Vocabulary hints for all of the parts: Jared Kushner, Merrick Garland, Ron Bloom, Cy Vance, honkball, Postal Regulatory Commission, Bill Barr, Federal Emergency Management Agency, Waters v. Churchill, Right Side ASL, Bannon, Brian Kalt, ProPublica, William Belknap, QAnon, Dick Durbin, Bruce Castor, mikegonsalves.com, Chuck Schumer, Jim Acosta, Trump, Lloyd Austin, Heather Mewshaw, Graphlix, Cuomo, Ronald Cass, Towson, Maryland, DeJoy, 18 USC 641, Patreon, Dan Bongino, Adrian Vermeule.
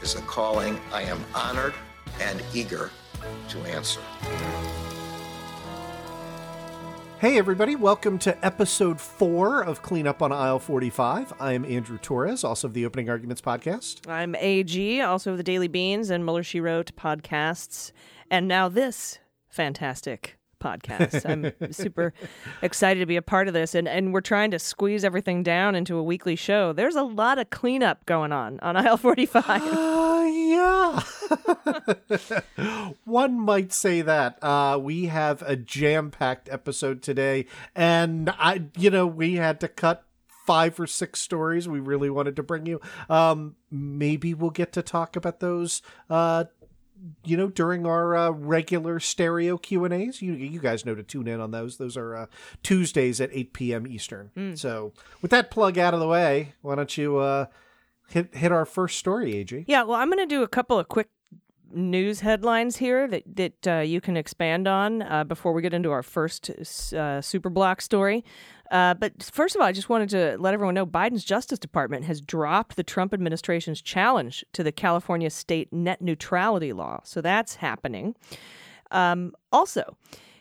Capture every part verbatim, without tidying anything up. is a calling I am honored and eager to answer. Hey everybody, welcome to episode four of Clean Up on Aisle forty-five. I'm Andrew Torres, also of the Opening Arguments podcast. I'm A G, also of the Daily Beans and Mueller, She Wrote podcasts. And now this fantastic podcast. I'm super excited to be a part of this. And, and we're trying to squeeze everything down into a weekly show. There's a lot of cleanup going on on Aisle forty-five. Uh, yeah. One might say that. Uh, we have a jam-packed episode today. And, I, you know, we had to cut five or six stories we really wanted to bring you. Um, maybe we'll get to talk about those uh you know, during our uh, regular stereo Q and A's, you you guys know to tune in on those. Those are uh, Tuesdays at eight p.m. Eastern. Mm. So with that plug out of the way, why don't you uh, hit hit our first story, A G? Yeah, well, I'm going to do a couple of quick news headlines here that, that uh, you can expand on uh, before we get into our first uh, super block story. Uh, but first of all, I just wanted to let everyone know Biden's Justice Department has dropped the Trump administration's challenge to the California state net neutrality law. So that's happening. Um, also,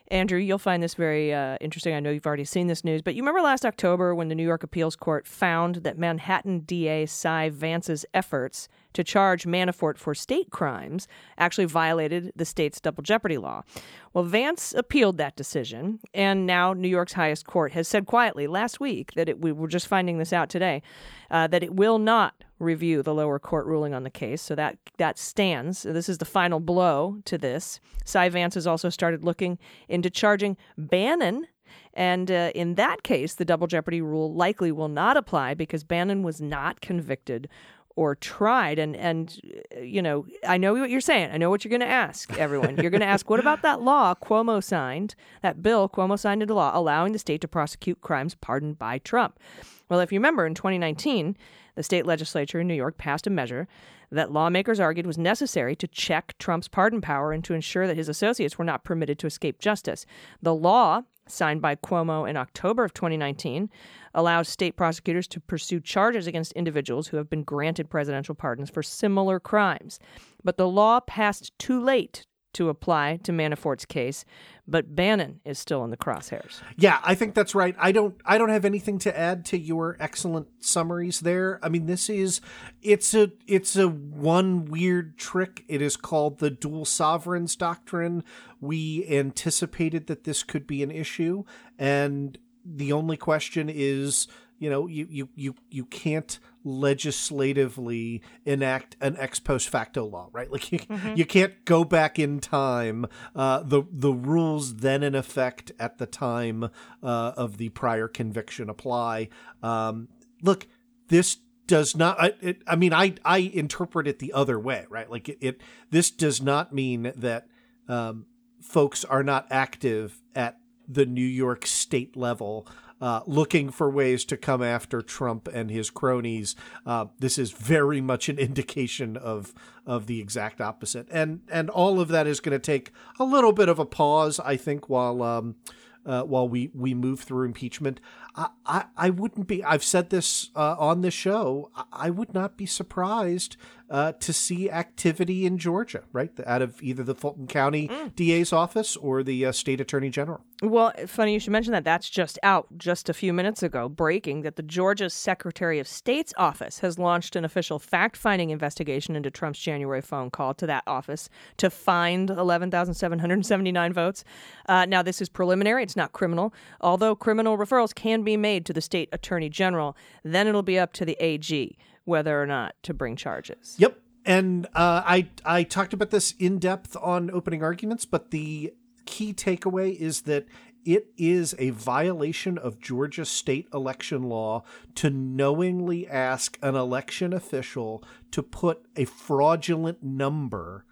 Andrew, you'll find this very uh, interesting. I know you've already seen this news, but you remember last October when the New York Appeals Court found that Manhattan D A Cy Vance's efforts to charge Manafort for state crimes actually violated the state's double jeopardy law. Well, Vance appealed that decision, and now New York's highest court has said quietly last week that it, we were just finding this out today, uh, that it will not review the lower court ruling on the case. So that that stands. This is the final blow to this. Cy Vance has also started looking into charging Bannon. And uh, in that case, the double jeopardy rule likely will not apply because Bannon was not convicted or tried. And, and you know, I know what you're saying. I know what you're going to ask, everyone. You're going to ask, what about that law Cuomo signed, that bill Cuomo signed into law, allowing the state to prosecute crimes pardoned by Trump? Well, if you remember, in twenty nineteen, the state legislature in New York passed a measure that lawmakers argued was necessary to check Trump's pardon power and to ensure that his associates were not permitted to escape justice. The law, signed by Cuomo in October of twenty nineteen, allows state prosecutors to pursue charges against individuals who have been granted presidential pardons for similar crimes. But the law passed too late to apply to Manafort's case, but Bannon is still in the crosshairs. Yeah, I think that's right. I don't I don't have anything to add to your excellent summaries there. I mean, this is it's a it's a one weird trick. It is called the dual sovereigns doctrine. We anticipated that this could be an issue, and the only question is, you know, you you you, you can't legislatively enact an ex post facto law, right? Like you, mm-hmm. you can't go back in time. Uh, the the rules then in effect at the time uh, of the prior conviction apply. Um, look, this does not. I, it, I mean, I I interpret it the other way, right? Like it. it this does not mean that um, folks are not active at the New York state level, Uh, looking for ways to come after Trump and his cronies. Uh, this is very much an indication of of the exact opposite. And and all of that is going to take a little bit of a pause, I think, while um, uh, while we, we move through impeachment. I, I, I wouldn't be, I've said this uh, on this show, I, I would not be surprised uh, to see activity in Georgia, right? Out of either the Fulton County mm. D A's office or the uh, state attorney general. Well, funny you should mention that. That's just out just a few minutes ago, breaking that the Georgia Secretary of State's office has launched an official fact-finding investigation into Trump's January phone call to that office to find eleven thousand seven hundred seventy-nine votes. Uh, now, this is preliminary. It's not criminal, although criminal referrals can be made to the state attorney general. Then it'll be up to the A G whether or not to bring charges. Yep. And uh, I I talked about this in depth on Opening Arguments, but the key takeaway is that it is a violation of Georgia state election law to knowingly ask an election official to put a fraudulent number,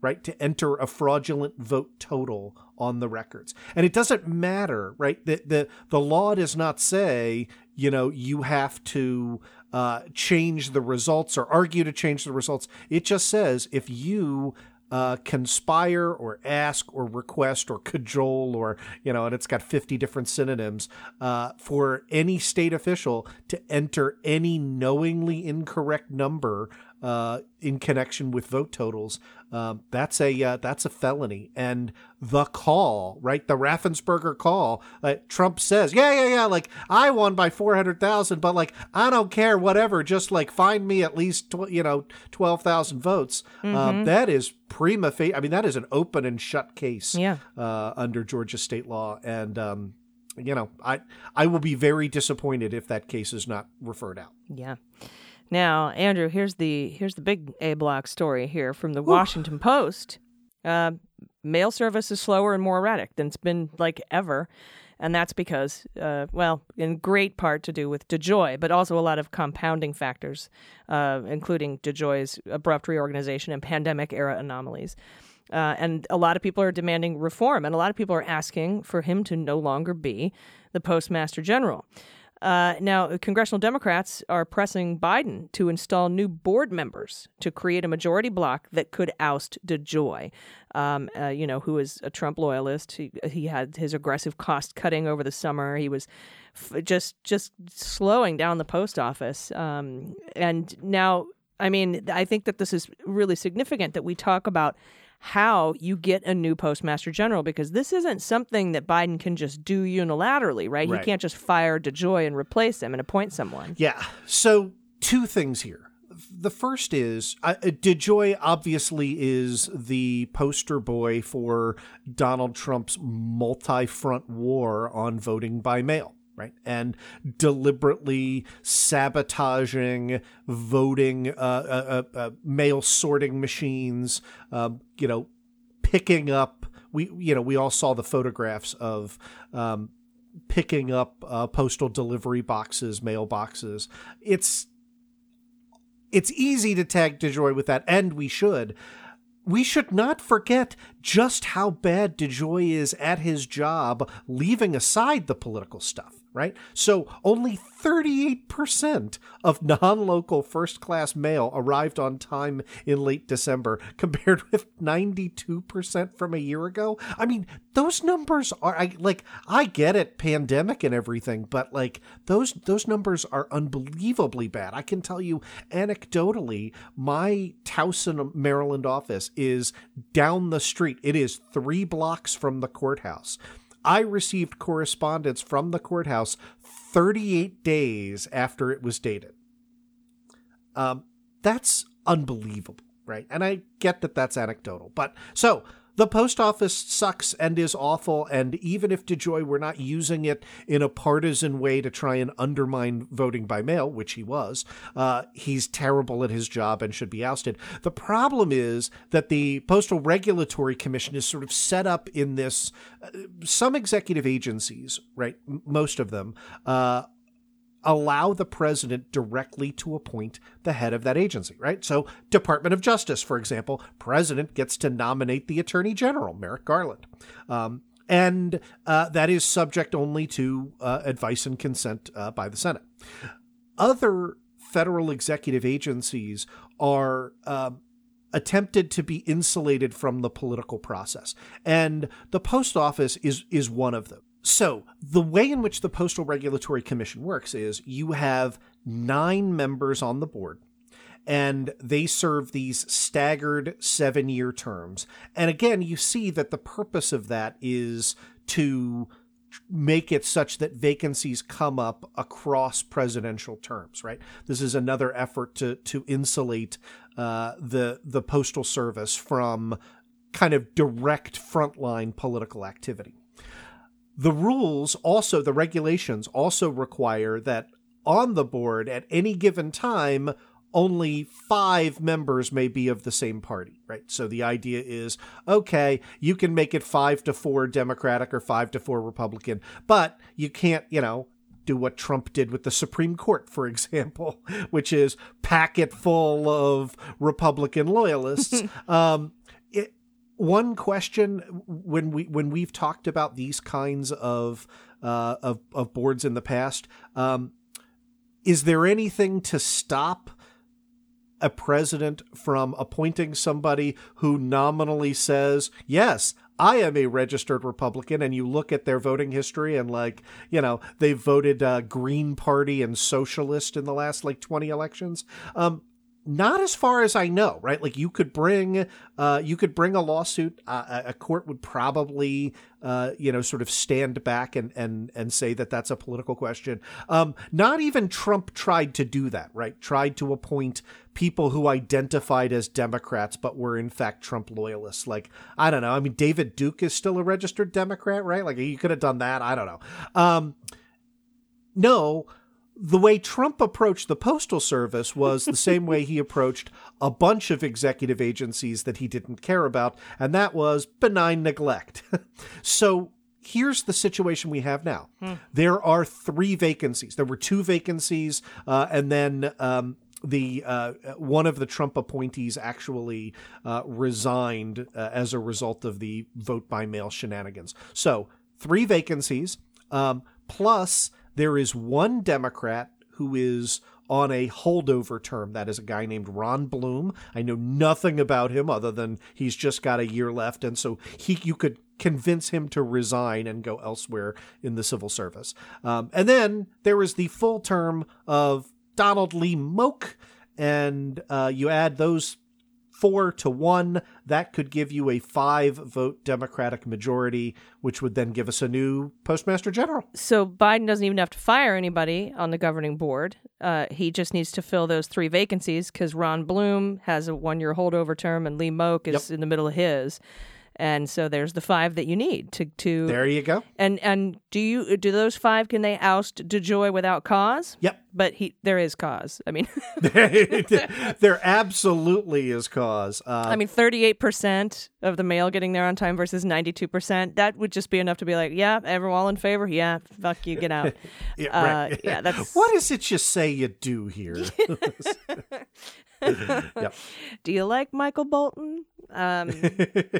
right, to enter a fraudulent vote total on the records. And it doesn't matter, right, that the, the law does not say, you know, you have to uh, change the results or argue to change the results. It just says if you uh, conspire or ask or request or cajole or, you know, and it's got fifty different synonyms uh, for any state official to enter any knowingly incorrect number uh, in connection with vote totals, um, that's a uh, that's a felony. And the call, right, the Raffensperger call, uh, Trump says, yeah, yeah, yeah, like I won by four hundred thousand, but like I don't care, whatever, just like find me at least, tw- you know, twelve thousand votes. Mm-hmm. Um, that is prima facie. I mean, that is an open and shut case yeah. uh, under Georgia state law. And, um, you know, I I will be very disappointed if that case is not referred out. Yeah. Now, Andrew, here's the here's the big A-block story here from the Ooh. Washington Post. Uh, mail service is slower and more erratic than it's been like ever. And that's because, uh, well, in great part to do with DeJoy, but also a lot of compounding factors, uh, including DeJoy's abrupt reorganization and pandemic-era anomalies. Uh, and a lot of people are demanding reform, and a lot of people are asking for him to no longer be the Postmaster General. Uh, now, congressional Democrats are pressing Biden to install new board members to create a majority bloc that could oust DeJoy, um, uh, you know, who is a Trump loyalist. He, he had his aggressive cost cutting over the summer. He was f- just just slowing down the post office. Um, and now, I mean, I think that this is really significant that we talk about how you get a new Postmaster General, because this isn't something that Biden can just do unilaterally, right? right? He can't just fire DeJoy and replace him and appoint someone. Yeah. So two things here. The first is uh, DeJoy obviously is the poster boy for Donald Trump's multi-front war on voting by mail. Right. And deliberately sabotaging voting, uh, uh, uh, mail sorting machines, um, you know, picking up. We, you know, we all saw the photographs of um, picking up uh, postal delivery boxes, mailboxes. It's it's easy to tag DeJoy with that. And we should. We should not forget just how bad DeJoy is at his job, leaving aside the political stuff, right? So only thirty-eight percent of non-local first-class mail arrived on time in late December, compared with ninety-two percent from a year ago. I mean, those numbers are, I, like, I get it, pandemic and everything, but, like, those those numbers are unbelievably bad. I can tell you anecdotally, my Towson, Maryland office is down the street. It is three blocks from the courthouse. I received correspondence from the courthouse thirty-eight days after it was dated. Um, that's unbelievable, right? And I get that that's anecdotal. But so the post office sucks and is awful. And even if DeJoy were not using it in a partisan way to try and undermine voting by mail, which he was, uh, he's terrible at his job and should be ousted. The problem is that the Postal Regulatory Commission is sort of set up in this, uh, some executive agencies, right, m- most of them, uh, allow the president directly to appoint the head of that agency, right? So Department of Justice, for example, president gets to nominate the attorney general, Merrick Garland. Um, and uh, that is subject only to uh, advice and consent uh, by the Senate. Other federal executive agencies are uh, attempted to be insulated from the political process. And the post office is is one of them. So the way in which the Postal Regulatory Commission works is you have nine members on the board, and they serve these staggered seven-year terms. And again, you see that the purpose of that is to make it such that vacancies come up across presidential terms, right? This is another effort to to insulate uh, the the Postal Service from kind of direct frontline political activity. The rules also, the regulations also require that on the board at any given time, only five members may be of the same party, right? So the idea is, okay, you can make it five to four Democratic or five to four Republican, but you can't, you know, do what Trump did with the Supreme Court, for example, which is pack it full of Republican loyalists. um, it, one question when we when we've talked about these kinds of uh, of, of boards in the past, um, is there anything to stop a president from appointing somebody who nominally says, yes, I am a registered Republican, and you look at their voting history and, like, you know, they voted uh, Green Party and Socialist in the last like twenty elections? Um, not as far as I know, right? Like, you could bring uh, you could bring a lawsuit. Uh, a court would probably, uh, you know, sort of stand back and and and say that that's a political question. Um, not even Trump tried to do that, right? Tried to appoint people who identified as Democrats but were in fact Trump loyalists. Like, I don't know. I mean, David Duke is still a registered Democrat, right? Like, you could have done that. I don't know. Um, no. The way Trump approached the Postal Service was the same way he approached a bunch of executive agencies that he didn't care about, and that was benign neglect. So here's the situation we have now. Hmm. There are three vacancies. There were two vacancies, uh, and then um, the uh, one of the Trump appointees actually uh, resigned uh, as a result of the vote-by-mail shenanigans. So three vacancies, um, plus... there is one Democrat who is on a holdover term. That is a guy named Ron Bloom. I know nothing about him other than he's just got a year left. And so he, you could convince him to resign and go elsewhere in the civil service. Um, and then there is the full term of Donald Lee Moak. And uh, you add those four to one, that could give you a five vote Democratic majority, which would then give us a new Postmaster General. So Biden doesn't even have to fire anybody on the governing board. Uh, he just needs to fill those three vacancies because Ron Bloom has a one year holdover term and Lee Moak is yep. in the middle of his. And so there's the five that you need to, to There you go. And and do you do those five, can they oust DeJoy without cause? Yep. But he there is cause. I mean there absolutely is cause. Uh, I mean thirty-eight percent of the mail getting there on time versus ninety-two percent. That would just be enough to be like, yeah, everyone all in favor. Yeah, fuck you, get out. yeah, uh, right. yeah, that's What is it you say you do here? Yep. Do you like Michael Bolton? Um,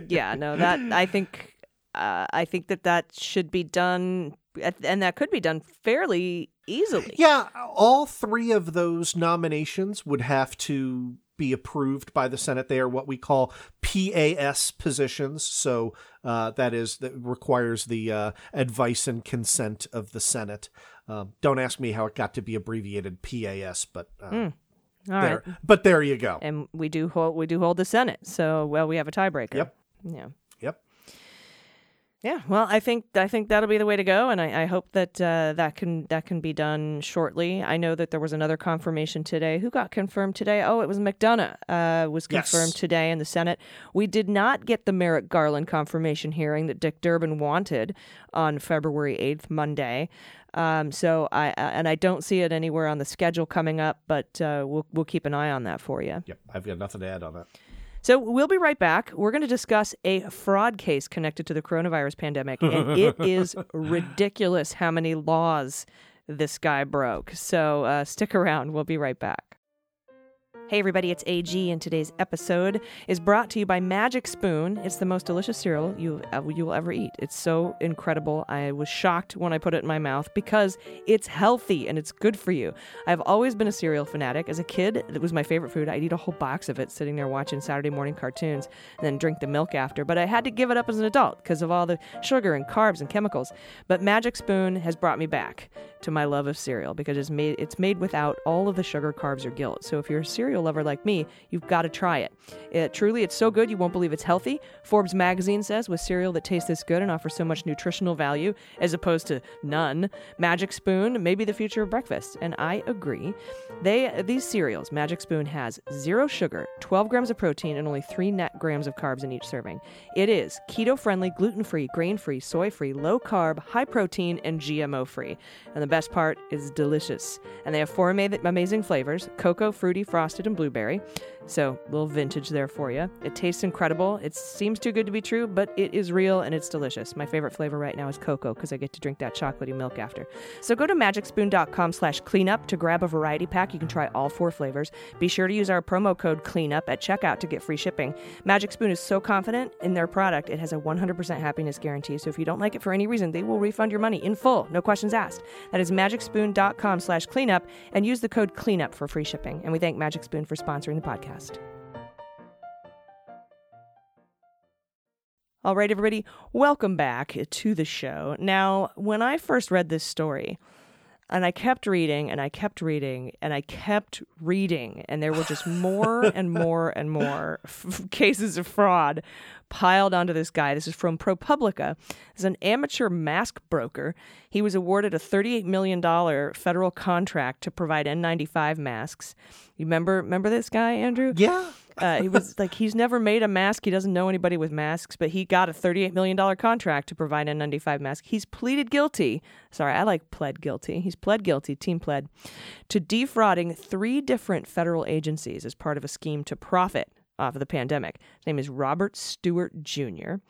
yeah, no, that I think uh, I think that that should be done, and that could be done fairly easily. Yeah, all three of those nominations would have to be approved by the Senate. They are what we call P A S positions, so uh, that is that requires the uh, advice and consent of the Senate. Um, don't ask me how it got to be abbreviated P A S, but. Um, mm. All there. Right. But there you go. And we do hold we do hold the Senate. So, well, we have a tiebreaker. Yep. Yeah. Yep. Yeah. Well, I think I think that'll be the way to go, and I, I hope that uh, that can that can be done shortly. I know that there was another confirmation today. Who got confirmed today? Oh, it was McDonough uh, was confirmed yes. today in the Senate. We did not get the Merrick Garland confirmation hearing that Dick Durbin wanted on February eighth, Monday. Um, so I uh, and I don't see it anywhere on the schedule coming up, but uh, we'll we'll keep an eye on that for you. Yep, I've got nothing to add on that. So we'll be right back. We're going to discuss a fraud case connected to the coronavirus pandemic, and it is ridiculous how many laws this guy broke. So uh, stick around. We'll be right back. Hey everybody, it's A G, and today's episode is brought to you by Magic Spoon. It's the most delicious cereal you you will ever eat. It's so incredible. I was shocked when I put it in my mouth because it's healthy and it's good for you. I've always been a cereal fanatic. As a kid, it was my favorite food. I'd eat a whole box of it sitting there watching Saturday morning cartoons and then drink the milk after. But I had to give it up as an adult because of all the sugar and carbs and chemicals. But Magic Spoon has brought me back to my love of cereal because it's made, it's made without all of the sugar, carbs, or guilt. So if you're a cereal lover like me, you've got to try it. It truly, it's so good you won't believe it's healthy. Forbes magazine says, with cereal that tastes this good and offers so much nutritional value as opposed to none, Magic Spoon may be the future of breakfast. And I agree. They These cereals, Magic Spoon has zero sugar, twelve grams of protein, and only three net grams of carbs in each serving. It is keto-friendly, gluten-free, grain-free, soy-free, low-carb, high-protein, and G M O-free. And the best part is delicious. And they have four ama- amazing flavors, cocoa, fruity, frosted, and blueberry. So, a little vintage there for you. It tastes incredible. It seems too good to be true, but it is real and it's delicious. My favorite flavor right now is cocoa because I get to drink that chocolatey milk after. So go to magicspoon.com slash cleanup to grab a variety pack. You can try all four flavors. Be sure to use our promo code cleanup at checkout to get free shipping. Magic Spoon is so confident in their product, it has a one hundred percent happiness guarantee. So if you don't like it for any reason, they will refund your money in full. No questions asked. That is magicspoon.com slash cleanup and use the code cleanup for free shipping. And we thank Magic Spoon for sponsoring the podcast. All right, everybody, welcome back to the show. Now, when I first read this story, and I kept reading and I kept reading and I kept reading, and there were just more and more and more f- cases of fraud piled onto this guy. This is from ProPublica. He's an amateur mask broker. He was awarded a thirty-eight million dollars federal contract to provide N ninety-five masks. You remember remember this guy, Andrew? Yeah. Uh, he was like, he's never made a mask. He doesn't know anybody with masks, but he got a thirty-eight million dollars contract to provide an N ninety-five mask. He's pleaded guilty. Sorry, I like pled guilty. He's pled guilty, team pled, to defrauding three different federal agencies as part of a scheme to profit off of the pandemic. His name is Robert Stewart Junior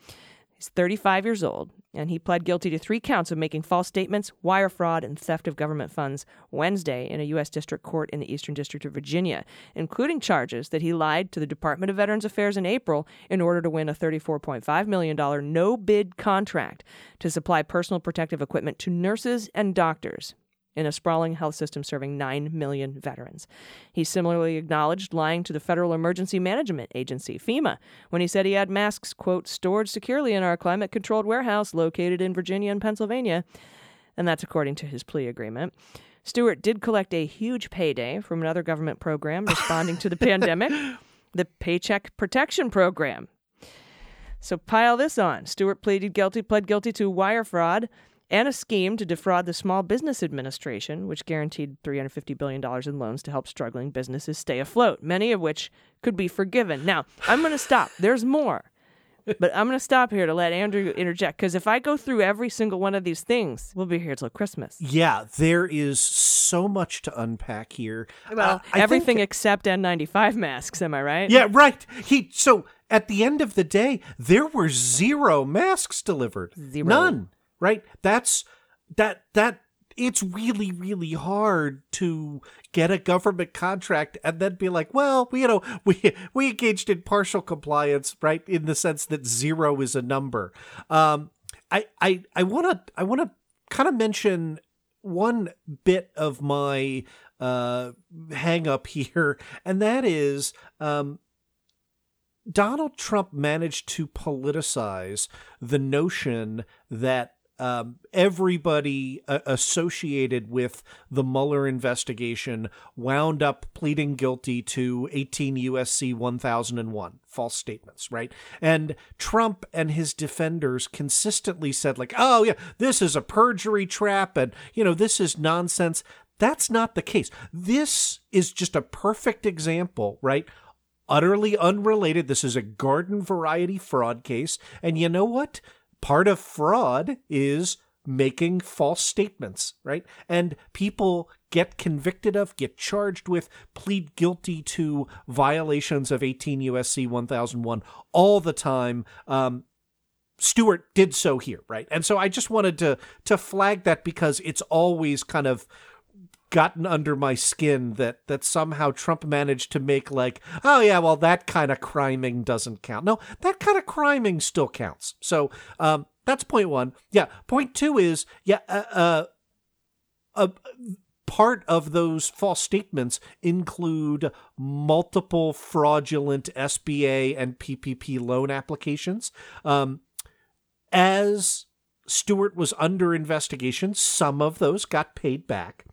He's thirty-five years old, and he pled guilty to three counts of making false statements, wire fraud, and theft of government funds Wednesday in a U S district court in the Eastern District of Virginia, including charges that he lied to the Department of Veterans Affairs in April in order to win a thirty-four point five million dollars no-bid contract to supply personal protective equipment to nurses and doctors in a sprawling health system serving nine million veterans. He similarly acknowledged lying to the Federal Emergency Management Agency, FEMA, when he said he had masks, quote, stored securely in our climate-controlled warehouse located in Virginia and Pennsylvania. And that's according to his plea agreement. Stewart did collect a huge payday from another government program responding to the pandemic, the Paycheck Protection Program. So pile this on. Stewart pleaded guilty, pled guilty to wire fraud, and a scheme to defraud the Small Business Administration, which guaranteed three hundred fifty billion dollars in loans to help struggling businesses stay afloat, many of which could be forgiven. Now, I'm going to stop. There's more. But I'm going to stop here to let Andrew interject, because if I go through every single one of these things, we'll be here till Christmas. Yeah, there is so much to unpack here. Well, uh, everything think... except N ninety-five masks, am I right? Yeah, right. He So at the end of the day, there were zero masks delivered. Zero. None. Right? That's that that it's really, really hard to get a government contract and then be like, well, you know, we we engaged in partial compliance, right? In the sense that zero is a number. Um, I I I wanna I wanna kind of mention one bit of my uh, hang up here, and that is um, Donald Trump managed to politicize the notion that Um, everybody uh, associated with the Mueller investigation wound up pleading guilty to eighteen U S C ten oh one, false statements, right? And Trump and his defenders consistently said, like, oh, yeah, this is a perjury trap and, you know, this is nonsense. That's not the case. This is just a perfect example, right? Utterly unrelated. This is a garden variety fraud case. And you know what? Part of fraud is making false statements, right? And people get convicted of, get charged with, plead guilty to violations of eighteen U S C ten oh one all the time. Um, Stewart did so here, right? And so I just wanted to to flag that because it's always kind of gotten under my skin that that somehow Trump managed to make like, oh yeah, well that kind of criming doesn't count. No, that kind of criming still counts. So um, that's point one. Yeah, point two is yeah, uh, uh, uh, part of those false statements include multiple fraudulent S B A and P P P loan applications. Um, as Stewart was under investigation, some of those got paid back.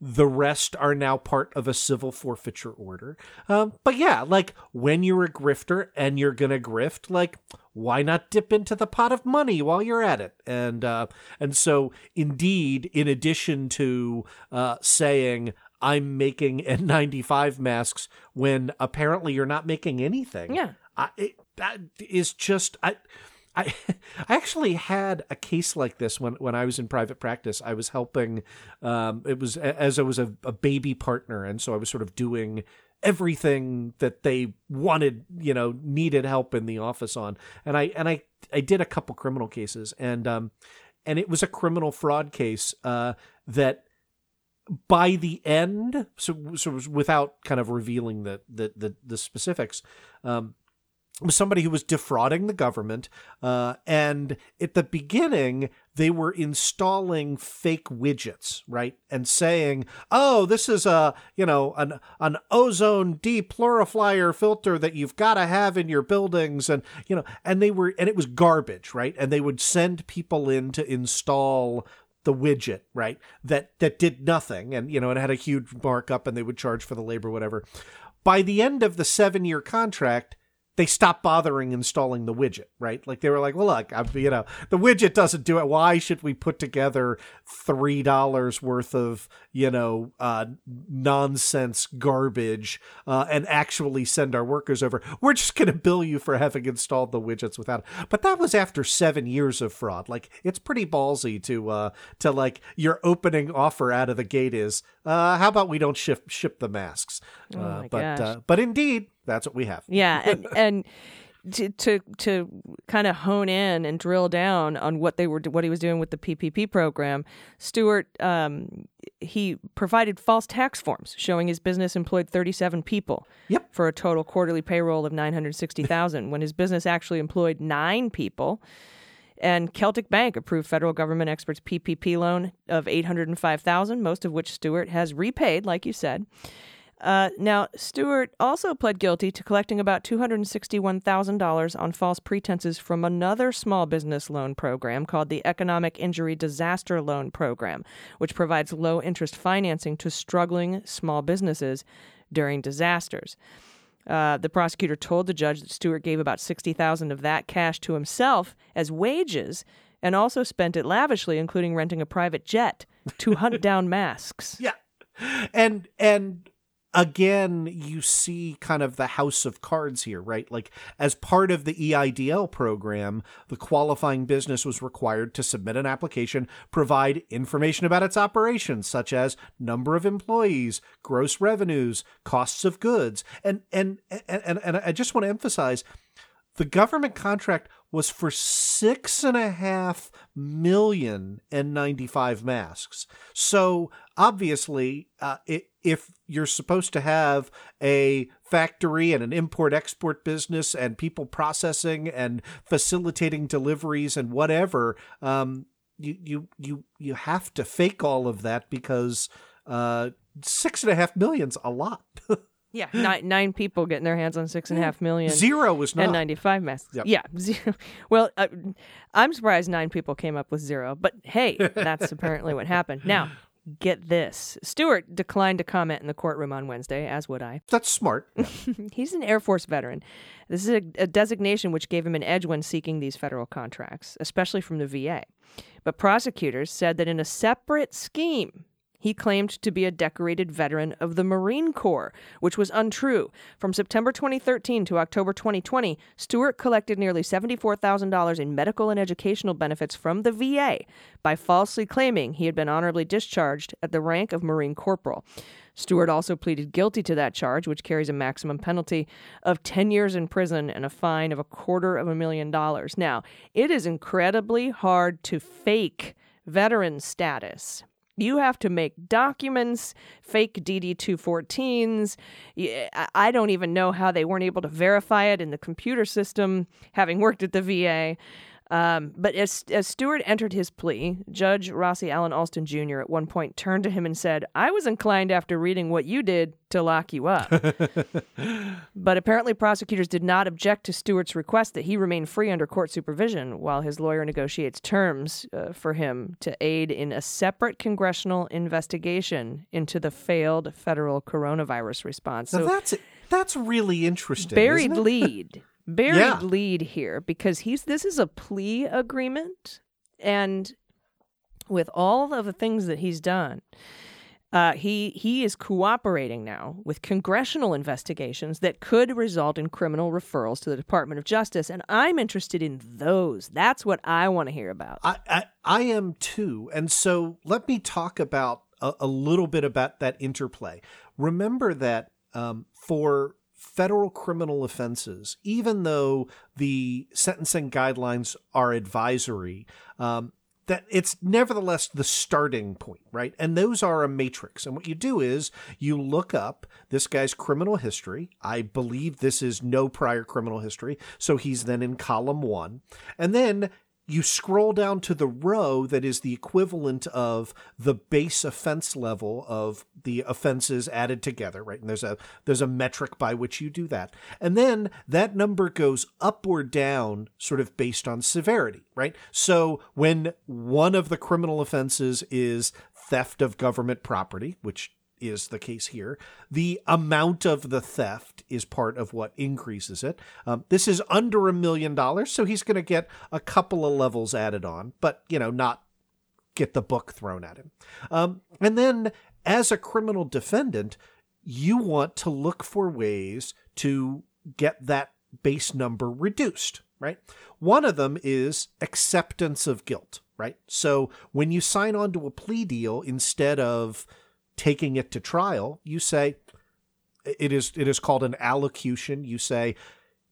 The rest are now part of a civil forfeiture order. Um, but yeah, like when you're a grifter and you're going to grift, like why not dip into the pot of money while you're at it? And uh, and so indeed, in addition to uh, saying I'm making N ninety-five masks when apparently you're not making anything. Yeah, I, it, that is just I. I actually had a case like this when, when I was in private practice. I was helping, um, it was as I was a, a baby partner. And so I was sort of doing everything that they wanted, you know, needed help in the office on. And I, and I, I did a couple criminal cases and, um, and it was a criminal fraud case, uh, that by the end, so, so without kind of revealing the, the, the, the specifics, um, was somebody who was defrauding the government. Uh, and at the beginning, they were installing fake widgets, right? And saying, oh, this is a, you know, an, an ozone deplurifier filter that you've got to have in your buildings. And, you know, and they were, and it was garbage, right? And they would send people in to install the widget, right? That, that did nothing. And, you know, it had a huge markup and they would charge for the labor, whatever. By the end of the seven year contract, they stopped bothering installing the widget, right? Like they were like, well, look, I'm, you know, the widget doesn't do it. Why should we put together three dollars worth of, you know, uh, nonsense garbage uh, and actually send our workers over? We're just going to bill you for having installed the widgets without it. But that was after seven years of fraud. Like it's pretty ballsy to, uh, to like your opening offer out of the gate is, uh, how about we don't ship, ship the masks? Uh, oh my but, gosh. Uh, but indeed, that's what we have. Yeah. And, and to, to to kind of hone in and drill down on what they were, what he was doing with the P P P program, Stewart, um, he provided false tax forms showing his business employed thirty-seven people yep. for a total quarterly payroll of nine hundred sixty thousand dollars when his business actually employed nine people. And Celtic Bank approved federal government experts P P P loan of eight hundred five thousand dollars, most of which Stewart has repaid, like you said. Uh, now, Stewart also pled guilty to collecting about two hundred sixty-one thousand dollars on false pretenses from another small business loan program called the Economic Injury Disaster Loan Program, which provides low-interest financing to struggling small businesses during disasters. Uh, the prosecutor told the judge that Stewart gave about sixty thousand dollars of that cash to himself as wages and also spent it lavishly, including renting a private jet to hunt down masks. Yeah. And, and... Again, you see kind of the house of cards here, right? Like as part of the E I D L program, the qualifying business was required to submit an application, provide information about its operations, such as number of employees, gross revenues, costs of goods. And and and, and, and I just want to emphasize the government contract was for six and a half million N ninety-five masks. So obviously, uh, it, if you're supposed to have a factory and an import-export business and people processing and facilitating deliveries and whatever, um, you you you you have to fake all of that because uh, six and a half million's a lot. Yeah, nine, nine people getting their hands on six and a half million. Zero was not. And ninety-five masks. Yep. Yeah. Zero. Well, uh, I'm surprised nine people came up with zero, but hey, that's apparently what happened. Now, get this. Stewart declined to comment in the courtroom on Wednesday, as would I. That's smart. He's an Air Force veteran. This is a, a designation which gave him an edge when seeking these federal contracts, especially from the V A. But prosecutors said that in a separate scheme, he claimed to be a decorated veteran of the Marine Corps, which was untrue. From September twenty thirteen to October twenty twenty, Stewart collected nearly seventy-four thousand dollars in medical and educational benefits from the V A by falsely claiming he had been honorably discharged at the rank of Marine Corporal. Stewart also pleaded guilty to that charge, which carries a maximum penalty of ten years in prison and a fine of a quarter of a million dollars. Now, it is incredibly hard to fake veteran status. You have to make documents, fake D D two fourteens. I don't even know how they weren't able to verify it in the computer system, having worked at the V A. Um, but as, as Stewart entered his plea, Judge Rossi Allen Alston Junior at one point turned to him and said, "I was inclined after reading what you did to lock you up." But apparently prosecutors did not object to Stewart's request that he remain free under court supervision while his lawyer negotiates terms uh, for him to aid in a separate congressional investigation into the failed federal coronavirus response. Now so that's, that's really interesting. Buried lead. Buried yeah. lead here, because he's this is a plea agreement, and with all of the things that he's done, uh, he he is cooperating now with congressional investigations that could result in criminal referrals to the Department of Justice, and I'm interested in those. That's what I want to hear about. I, I, I am too, and so let me talk about a, a little bit about that interplay. Remember that um, for federal criminal offenses, even though the sentencing guidelines are advisory, um, that it's nevertheless the starting point, right? And those are a matrix. And what you do is you look up this guy's criminal history. I believe this is no prior criminal history. So he's then in column one. And then you scroll down to the row that is the equivalent of the base offense level of the offenses added together, right? And there's a there's a metric by which you do that. And then that number goes up or down sort of based on severity, right? So when one of the criminal offenses is theft of government property, which is the case here, the amount of the theft is part of what increases it. Um, this is under a million dollars, so he's going to get a couple of levels added on, but, you know, not get the book thrown at him. Um, and then as a criminal defendant, you want to look for ways to get that base number reduced, right? One of them is acceptance of guilt, right? So when you sign on to a plea deal, instead of taking it to trial, you say, it is it is called an allocution. You say,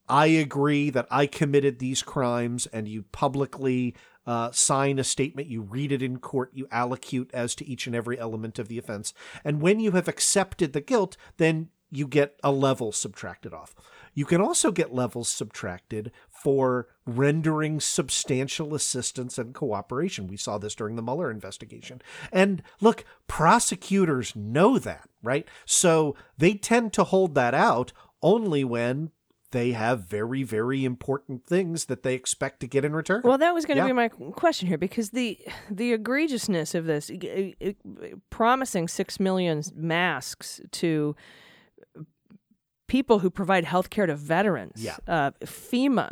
I agree that I committed these crimes, and you publicly uh, sign a statement, you read it in court, you allocute as to each and every element of the offense. And when you have accepted the guilt, then you get a level subtracted off. You can also get levels subtracted for rendering substantial assistance and cooperation. We saw this during the Mueller investigation. And look, prosecutors know that, right? So they tend to hold that out only when they have very, very important things that they expect to get in return. Well, that was going to yeah. be my question here, because the the egregiousness of this, it, it, promising six million masks to people who provide health care to veterans, yeah. uh, FEMA,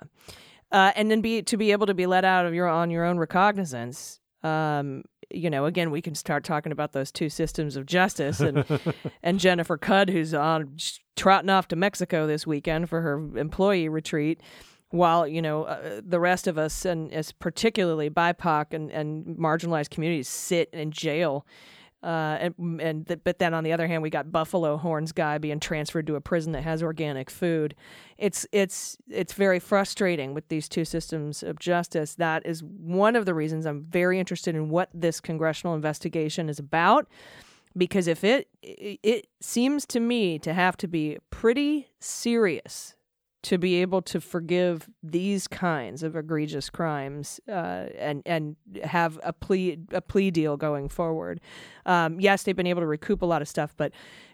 uh, and then be to be able to be let out of your on your own recognizance. Um, you know, again, we can start talking about those two systems of justice and and Jennifer Cudd, who's on trotting off to Mexico this weekend for her employee retreat, while, you know, uh, the rest of us, and as particularly B I P O C and, and marginalized communities, sit in jail. Uh, and and th- but then on the other hand, we got buffalo horns guy being transferred to a prison that has organic food. It's it's it's very frustrating with these two systems of justice. That is one of the reasons I'm very interested in what this congressional investigation is about, because if it it, it seems to me to have to be pretty serious to be able to forgive these kinds of egregious crimes uh, and and have a plea a plea deal going forward. Um, yes, they've been able to recoup a lot of stuff, but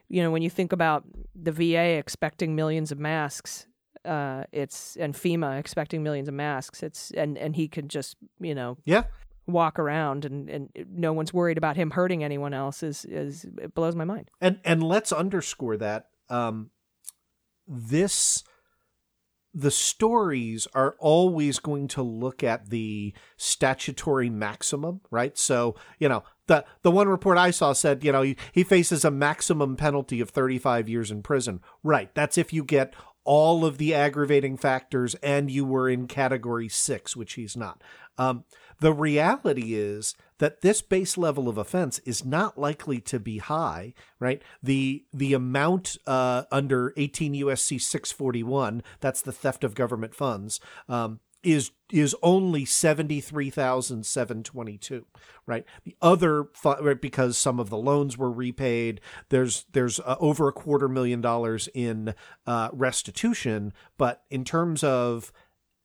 you know, when you think about the V A expecting millions of masks, uh, it's and FEMA expecting millions of masks, it's and, and he could just you know yeah. walk around and, and no one's worried about him hurting anyone else. Is is it blows my mind. And and let's underscore that um, this. The stories are always going to look at the statutory maximum, right? So, you know, the, the one report I saw said, you know, he, he faces a maximum penalty of thirty-five years in prison. Right. That's if you get all of the aggravating factors and you were in category six, which he's not. Um, the reality is that this base level of offense is not likely to be high, right? The the amount uh, under eighteen U S C six forty-one, that's the theft of government funds, um, is is only seventy-three thousand seven hundred twenty-two, right? The other, right, because some of the loans were repaid, there's there's uh, over a quarter million dollars in uh, restitution, but in terms of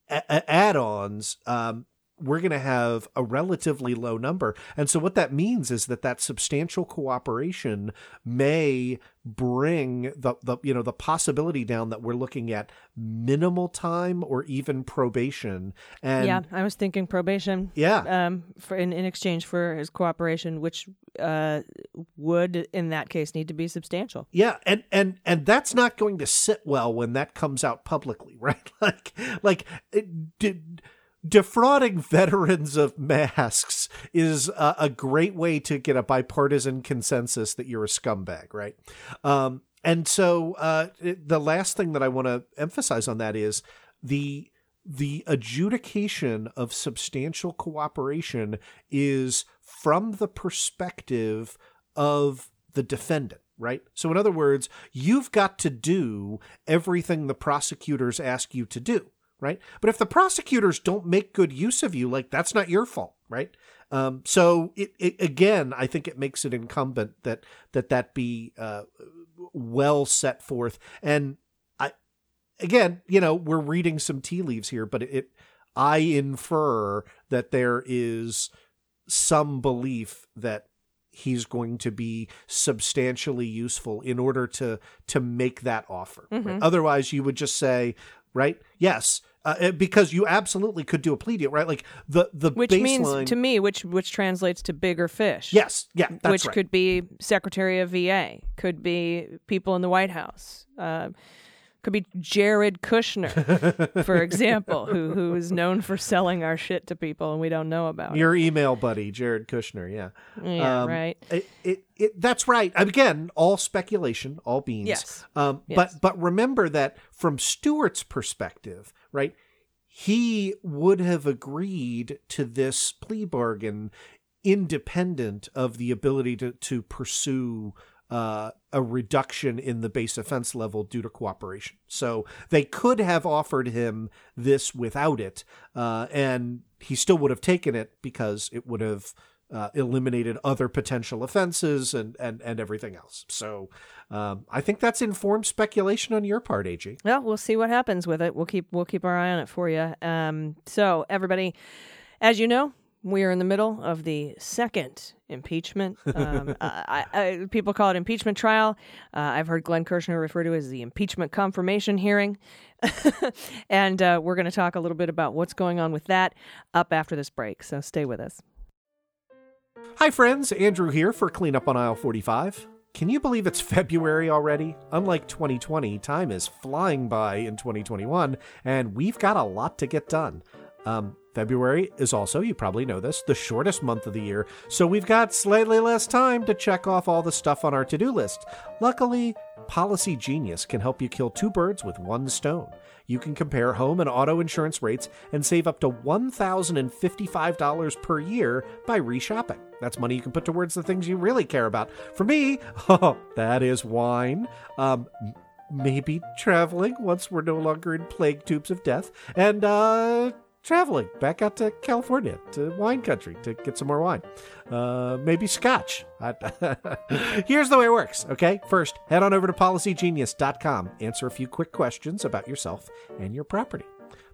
a- a- add-ons, um, we're going to have a relatively low number. And so what that means is that that substantial cooperation may bring the, the you know, the possibility down that we're looking at minimal time or even probation. And yeah, I was thinking probation. Yeah. Um, for in, in exchange for his cooperation, which uh, would in that case need to be substantial. Yeah. And, and, and that's not going to sit well when that comes out publicly, right? Like, like it did, defrauding veterans of masks is a, a great way to get a bipartisan consensus that you're a scumbag, right? Um, and so uh, it, the last thing that I want to emphasize on that is the the adjudication of substantial cooperation is from the perspective of the defendant. Right. So in other words, you've got to do everything the prosecutors ask you to do. Right. But if the prosecutors don't make good use of you, like, that's not your fault. Right. Um, so, it, it, again, I think it makes it incumbent that that that be uh, well set forth. And I, again, you know, we're reading some tea leaves here, but it, it I infer that there is some belief that he's going to be substantially useful in order to to make that offer. Mm-hmm. Right? Otherwise, you would just say, right, yes, uh, because you absolutely could do a plea deal, right? Like the the which baseline, means to me, which which translates to bigger fish. Yes, yeah, that's which right. Could be Secretary of V A, could be people in the White House, uh, could be Jared Kushner, for example, who who is known for selling our shit to people and we don't know about. Your it. email buddy, Jared Kushner, yeah, yeah, um, right. It, it, it, that's right. Again, all speculation, all beans. Yes. Um, yes. But but remember that from Stewart's perspective, right? He would have agreed to this plea bargain independent of the ability to to pursue Uh, a reduction in the base offense level due to cooperation. So they could have offered him this without it, uh, and he still would have taken it because it would have uh, eliminated other potential offenses and and, and everything else. So um, I think that's informed speculation on your part, A G. Well, we'll see what happens with it. We'll keep we'll keep our eye on it for you. Um, so everybody, as you know, we are in the middle of the second impeachment. Um, I, I, people call it impeachment trial. Uh, I've heard Glenn Kirshner refer to it as the impeachment confirmation hearing. And uh, we're going to talk a little bit about what's going on with that up after this break. So stay with us. Hi, friends. Andrew here for Clean Up on Aisle forty-five. Can you believe it's February already? Unlike twenty twenty, time is flying by in twenty twenty-one, and we've got a lot to get done. Um, February is also, you probably know this, the shortest month of the year, so we've got slightly less time to check off all the stuff on our to-do list. Luckily, Policy Genius can help you kill two birds with one stone. You can compare home and auto insurance rates and save up to one thousand fifty-five dollars per year by reshopping. That's money you can put towards the things you really care about. For me, oh, that is wine. Um... Maybe traveling once we're no longer in plague tubes of death, and uh, traveling back out to California, to wine country, to get some more wine. Uh, maybe scotch. Here's the way it works, okay? First, head on over to policy genius dot com. Answer a few quick questions about yourself and your property.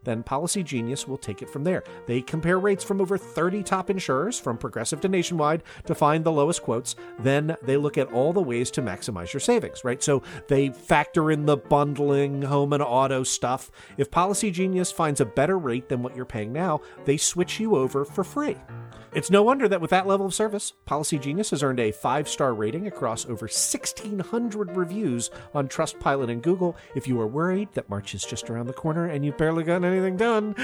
Then Policy Genius will take it from there. They compare rates from over thirty top insurers, from Progressive to Nationwide, to find the lowest quotes. Then they look at all the ways to maximize your savings, right? So they factor in the bundling, home and auto stuff. If Policy Genius finds a better rate than what you're paying now, they switch you over for free. It's no wonder that with that level of service, Policy Genius has earned a five-star rating across over sixteen hundred reviews on Trustpilot and Google. If you are worried that March is just around the corner and you've barely gotten anything done,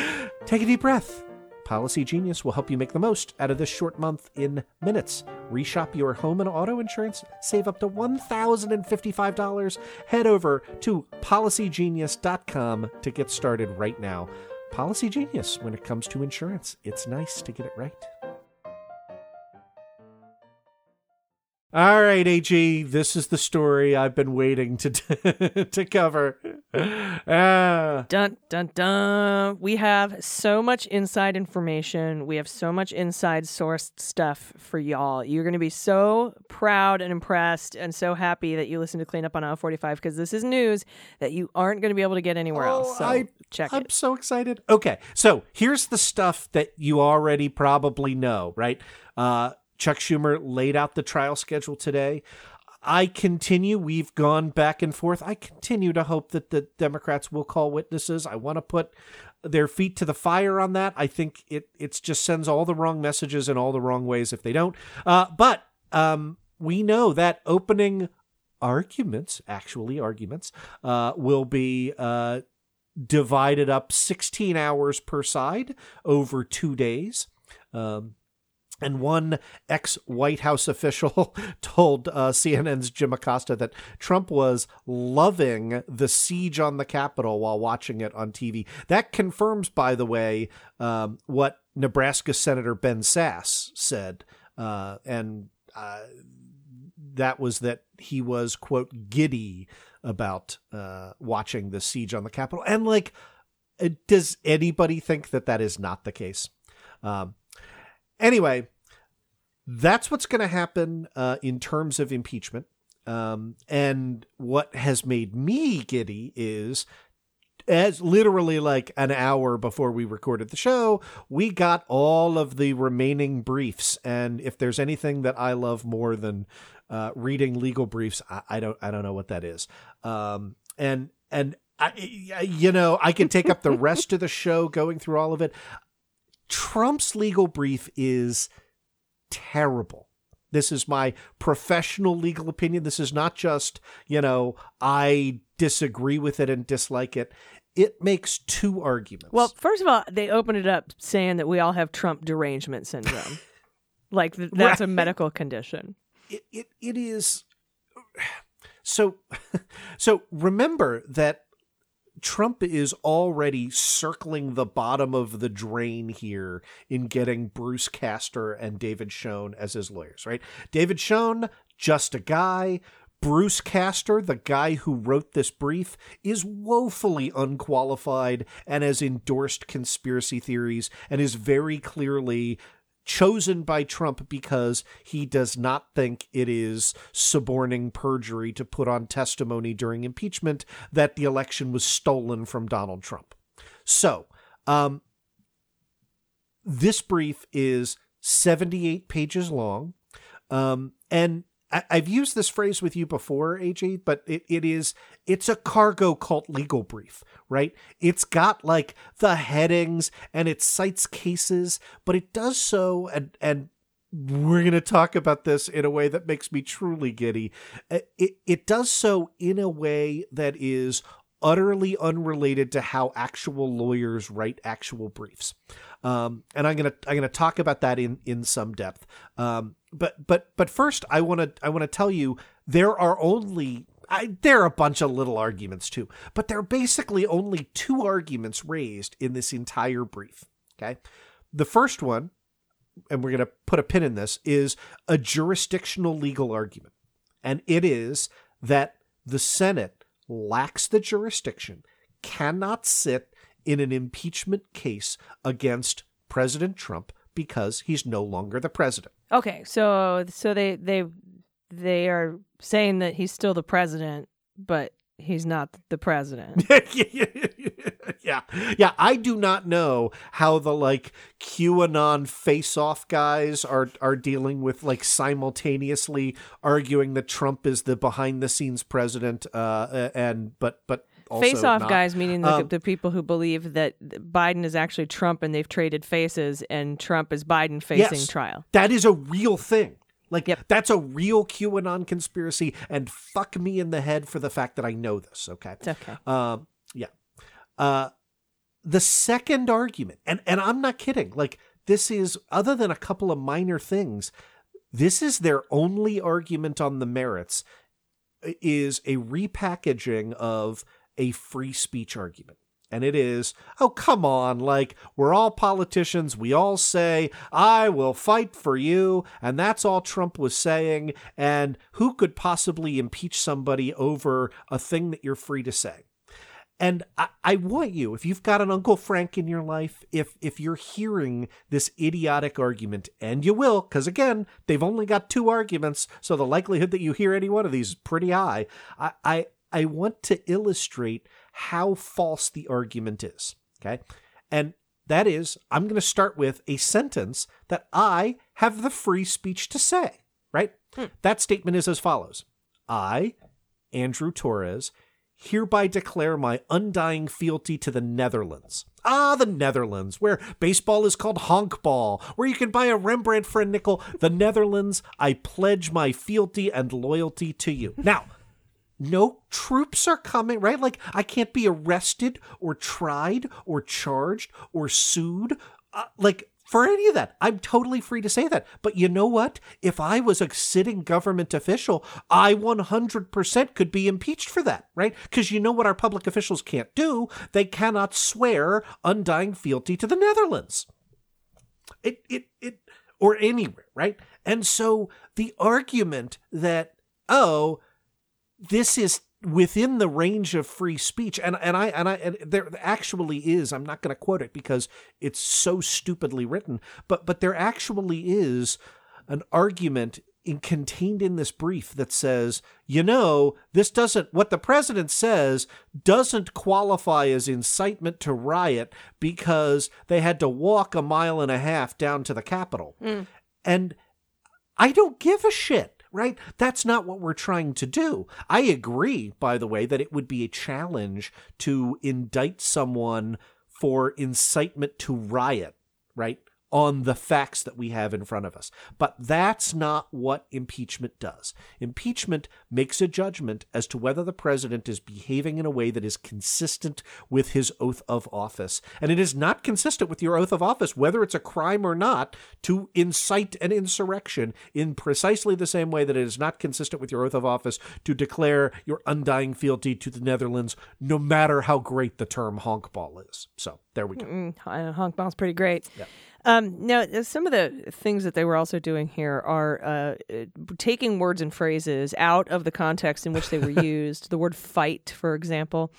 take a deep breath. Policy Genius will help you make the most out of this short month in minutes. Reshop your home and auto insurance, save up to one thousand fifty-five dollars. Head over to policy genius dot com to get started right now. Policy Genius, when it comes to insurance, it's nice to get it right. All right, A G, this is the story I've been waiting to t- to cover. Ah. Dun, dun, dun. We have so much inside information. We have so much inside sourced stuff for y'all. You're going to be so proud and impressed and so happy that you listen to Clean Up on Aisle forty-five, because this is news that you aren't going to be able to get anywhere oh, else. So I, check I'm it. I'm so excited. Okay, so here's the stuff that you already probably know, right? Uh Chuck Schumer laid out the trial schedule today. I continue, we've gone back and forth. I continue to hope that the Democrats will call witnesses. I want to put their feet to the fire on that. I think it it's just sends all the wrong messages in all the wrong ways if they don't. Uh, but um, we know that opening arguments, actually arguments, uh, will be uh, divided up sixteen hours per side over two days. Um And one ex-White House official told uh, C N N's Jim Acosta that Trump was loving the siege on the Capitol while watching it on T V. That confirms, by the way, um, what Nebraska Senator Ben Sasse said. Uh, and uh, that was that he was, quote, giddy about uh, watching the siege on the Capitol. And, like, does anybody think that that is not the case? Um Anyway, that's what's going to happen uh, in terms of impeachment. Um, and what has made me giddy is, as literally like an hour before we recorded the show, we got all of the remaining briefs. And if there's anything that I love more than uh, reading legal briefs, I, I don't, I don't know what that is. Um, and and I, you know, I could take up the rest of the show going through all of it. Trump's legal brief is terrible. This is my professional legal opinion. This is not just, you know, I disagree with it and dislike it. It makes two arguments. Well, first of all, they open it up saying that we all have Trump derangement syndrome. Like, th- that's right. A medical condition. It it, it is. So, so remember that Trump is already circling the bottom of the drain here in getting Bruce Castor and David Schoen as his lawyers, right? David Schoen, just a guy. Bruce Castor, the guy who wrote this brief, is woefully unqualified and has endorsed conspiracy theories and is very clearly chosen by Trump because he does not think it is suborning perjury to put on testimony during impeachment that the election was stolen from Donald Trump. So, um, this brief is seventy-eight pages long. Um, and I- I've used this phrase with you before, A J, but it, it is, it's a cargo cult legal brief, right? It's got like the headings and it cites cases, but it does so. And, and we're going to talk about this in a way that makes me truly giddy. It, it does so in a way that is utterly unrelated to how actual lawyers write actual briefs. Um, and I'm going to, I'm going to talk about that in, in some depth. Um, But but but first, I want to I want to tell you there are only I, there are a bunch of little arguments, too. But there are basically only two arguments raised in this entire brief. OK, the first one, and we're going to put a pin in this, is a jurisdictional legal argument. And it is that the Senate lacks the jurisdiction, cannot sit in an impeachment case against President Trump because he's no longer the president. Okay, so so they they they are saying that he's still the president, but he's not the president. yeah, yeah. I do not know how the like QAnon face-off guys are are dealing with like simultaneously arguing that Trump is the behind-the-scenes president, uh, and but but. Face-off not. guys, meaning the, um, the people who believe that Biden is actually Trump and they've traded faces and Trump is Biden facing yes, trial. That is a real thing. Like, yep. That's a real QAnon conspiracy, and fuck me in the head for the fact that I know this, okay? It's okay. Um, yeah. Uh, the second argument, and, and I'm not kidding, like, this is, other than a couple of minor things, this is their only argument on the merits, is a repackaging of a free speech argument. And it is, oh, come on, like, we're all politicians. We all say, I will fight for you. And that's all Trump was saying. And who could possibly impeach somebody over a thing that you're free to say? And I, I want you, if you've got an Uncle Frank in your life, if if you're hearing this idiotic argument, and you will, because again, they've only got two arguments, so the likelihood that you hear any one of these is pretty high. I I, I want to illustrate how false the argument is, okay? And that is, I'm going to start with a sentence that I have the free speech to say, right? Hmm. That statement is as follows. I, Andrew Torres, hereby declare my undying fealty to the Netherlands. Ah, the Netherlands, where baseball is called honkball, where you can buy a Rembrandt for a nickel. The Netherlands, I pledge my fealty and loyalty to you. Now, no troops are coming, right? Like, I can't be arrested or tried or charged or sued. Uh, like... For any of that, I'm totally free to say that. But you know what? If I was a sitting government official, I one hundred percent could be impeached for that, right? Because you know what our public officials can't do? They cannot swear undying fealty to the Netherlands. It, it, it, or anywhere, right? And so the argument that, oh, this is within the range of free speech, and and I and I and there actually is, I'm not going to quote it because it's so stupidly written, but but there actually is an argument in, contained in this brief that says, you know, this doesn't, what the president says doesn't qualify as incitement to riot because they had to walk a mile and a half down to the Capitol, mm. and I don't give a shit. Right? That's not what we're trying to do. I agree, by the way, that it would be a challenge to indict someone for incitement to riot, right, on the facts that we have in front of us. But that's not what impeachment does. Impeachment makes a judgment as to whether the president is behaving in a way that is consistent with his oath of office. And it is not consistent with your oath of office, whether it's a crime or not, to incite an insurrection in precisely the same way that it is not consistent with your oath of office to declare your undying fealty to the Netherlands, no matter how great the term honkball is. So there we go. Mm-mm. Honkball's pretty great. Yeah. Um, now, some of the things that they were also doing here are uh, taking words and phrases out of the context in which they were used. The word fight, for example,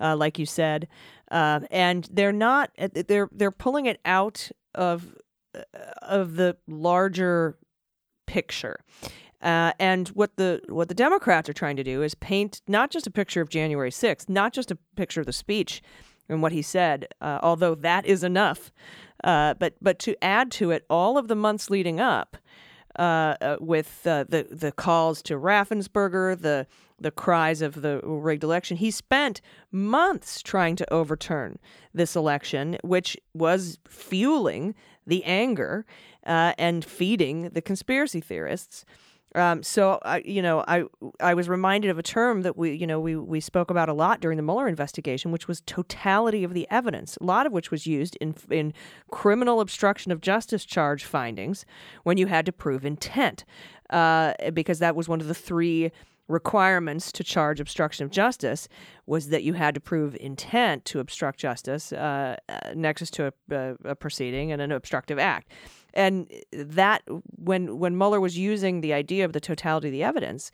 uh, like you said. Uh, and they're not they're they're pulling it out of uh, of the larger picture. Uh, and what the what the Democrats are trying to do is paint not just a picture of January sixth, not just a picture of the speech and what he said, uh, although that is enough. Uh, but but to add to it, all of the months leading up, uh, uh, with uh, the the calls to Raffensperger, the the cries of the rigged election, he spent months trying to overturn this election, which was fueling the anger uh, and feeding the conspiracy theorists. Um, so I, you know, I I was reminded of a term that we, you know, we we spoke about a lot during the Mueller investigation, which was totality of the evidence. A lot of which was used in in criminal obstruction of justice charge findings when you had to prove intent, uh, because that was one of the three requirements to charge obstruction of justice, was that you had to prove intent to obstruct justice, uh, nexus to a, a, a proceeding, and an obstructive act. And that, when when Mueller was using the idea of the totality of the evidence,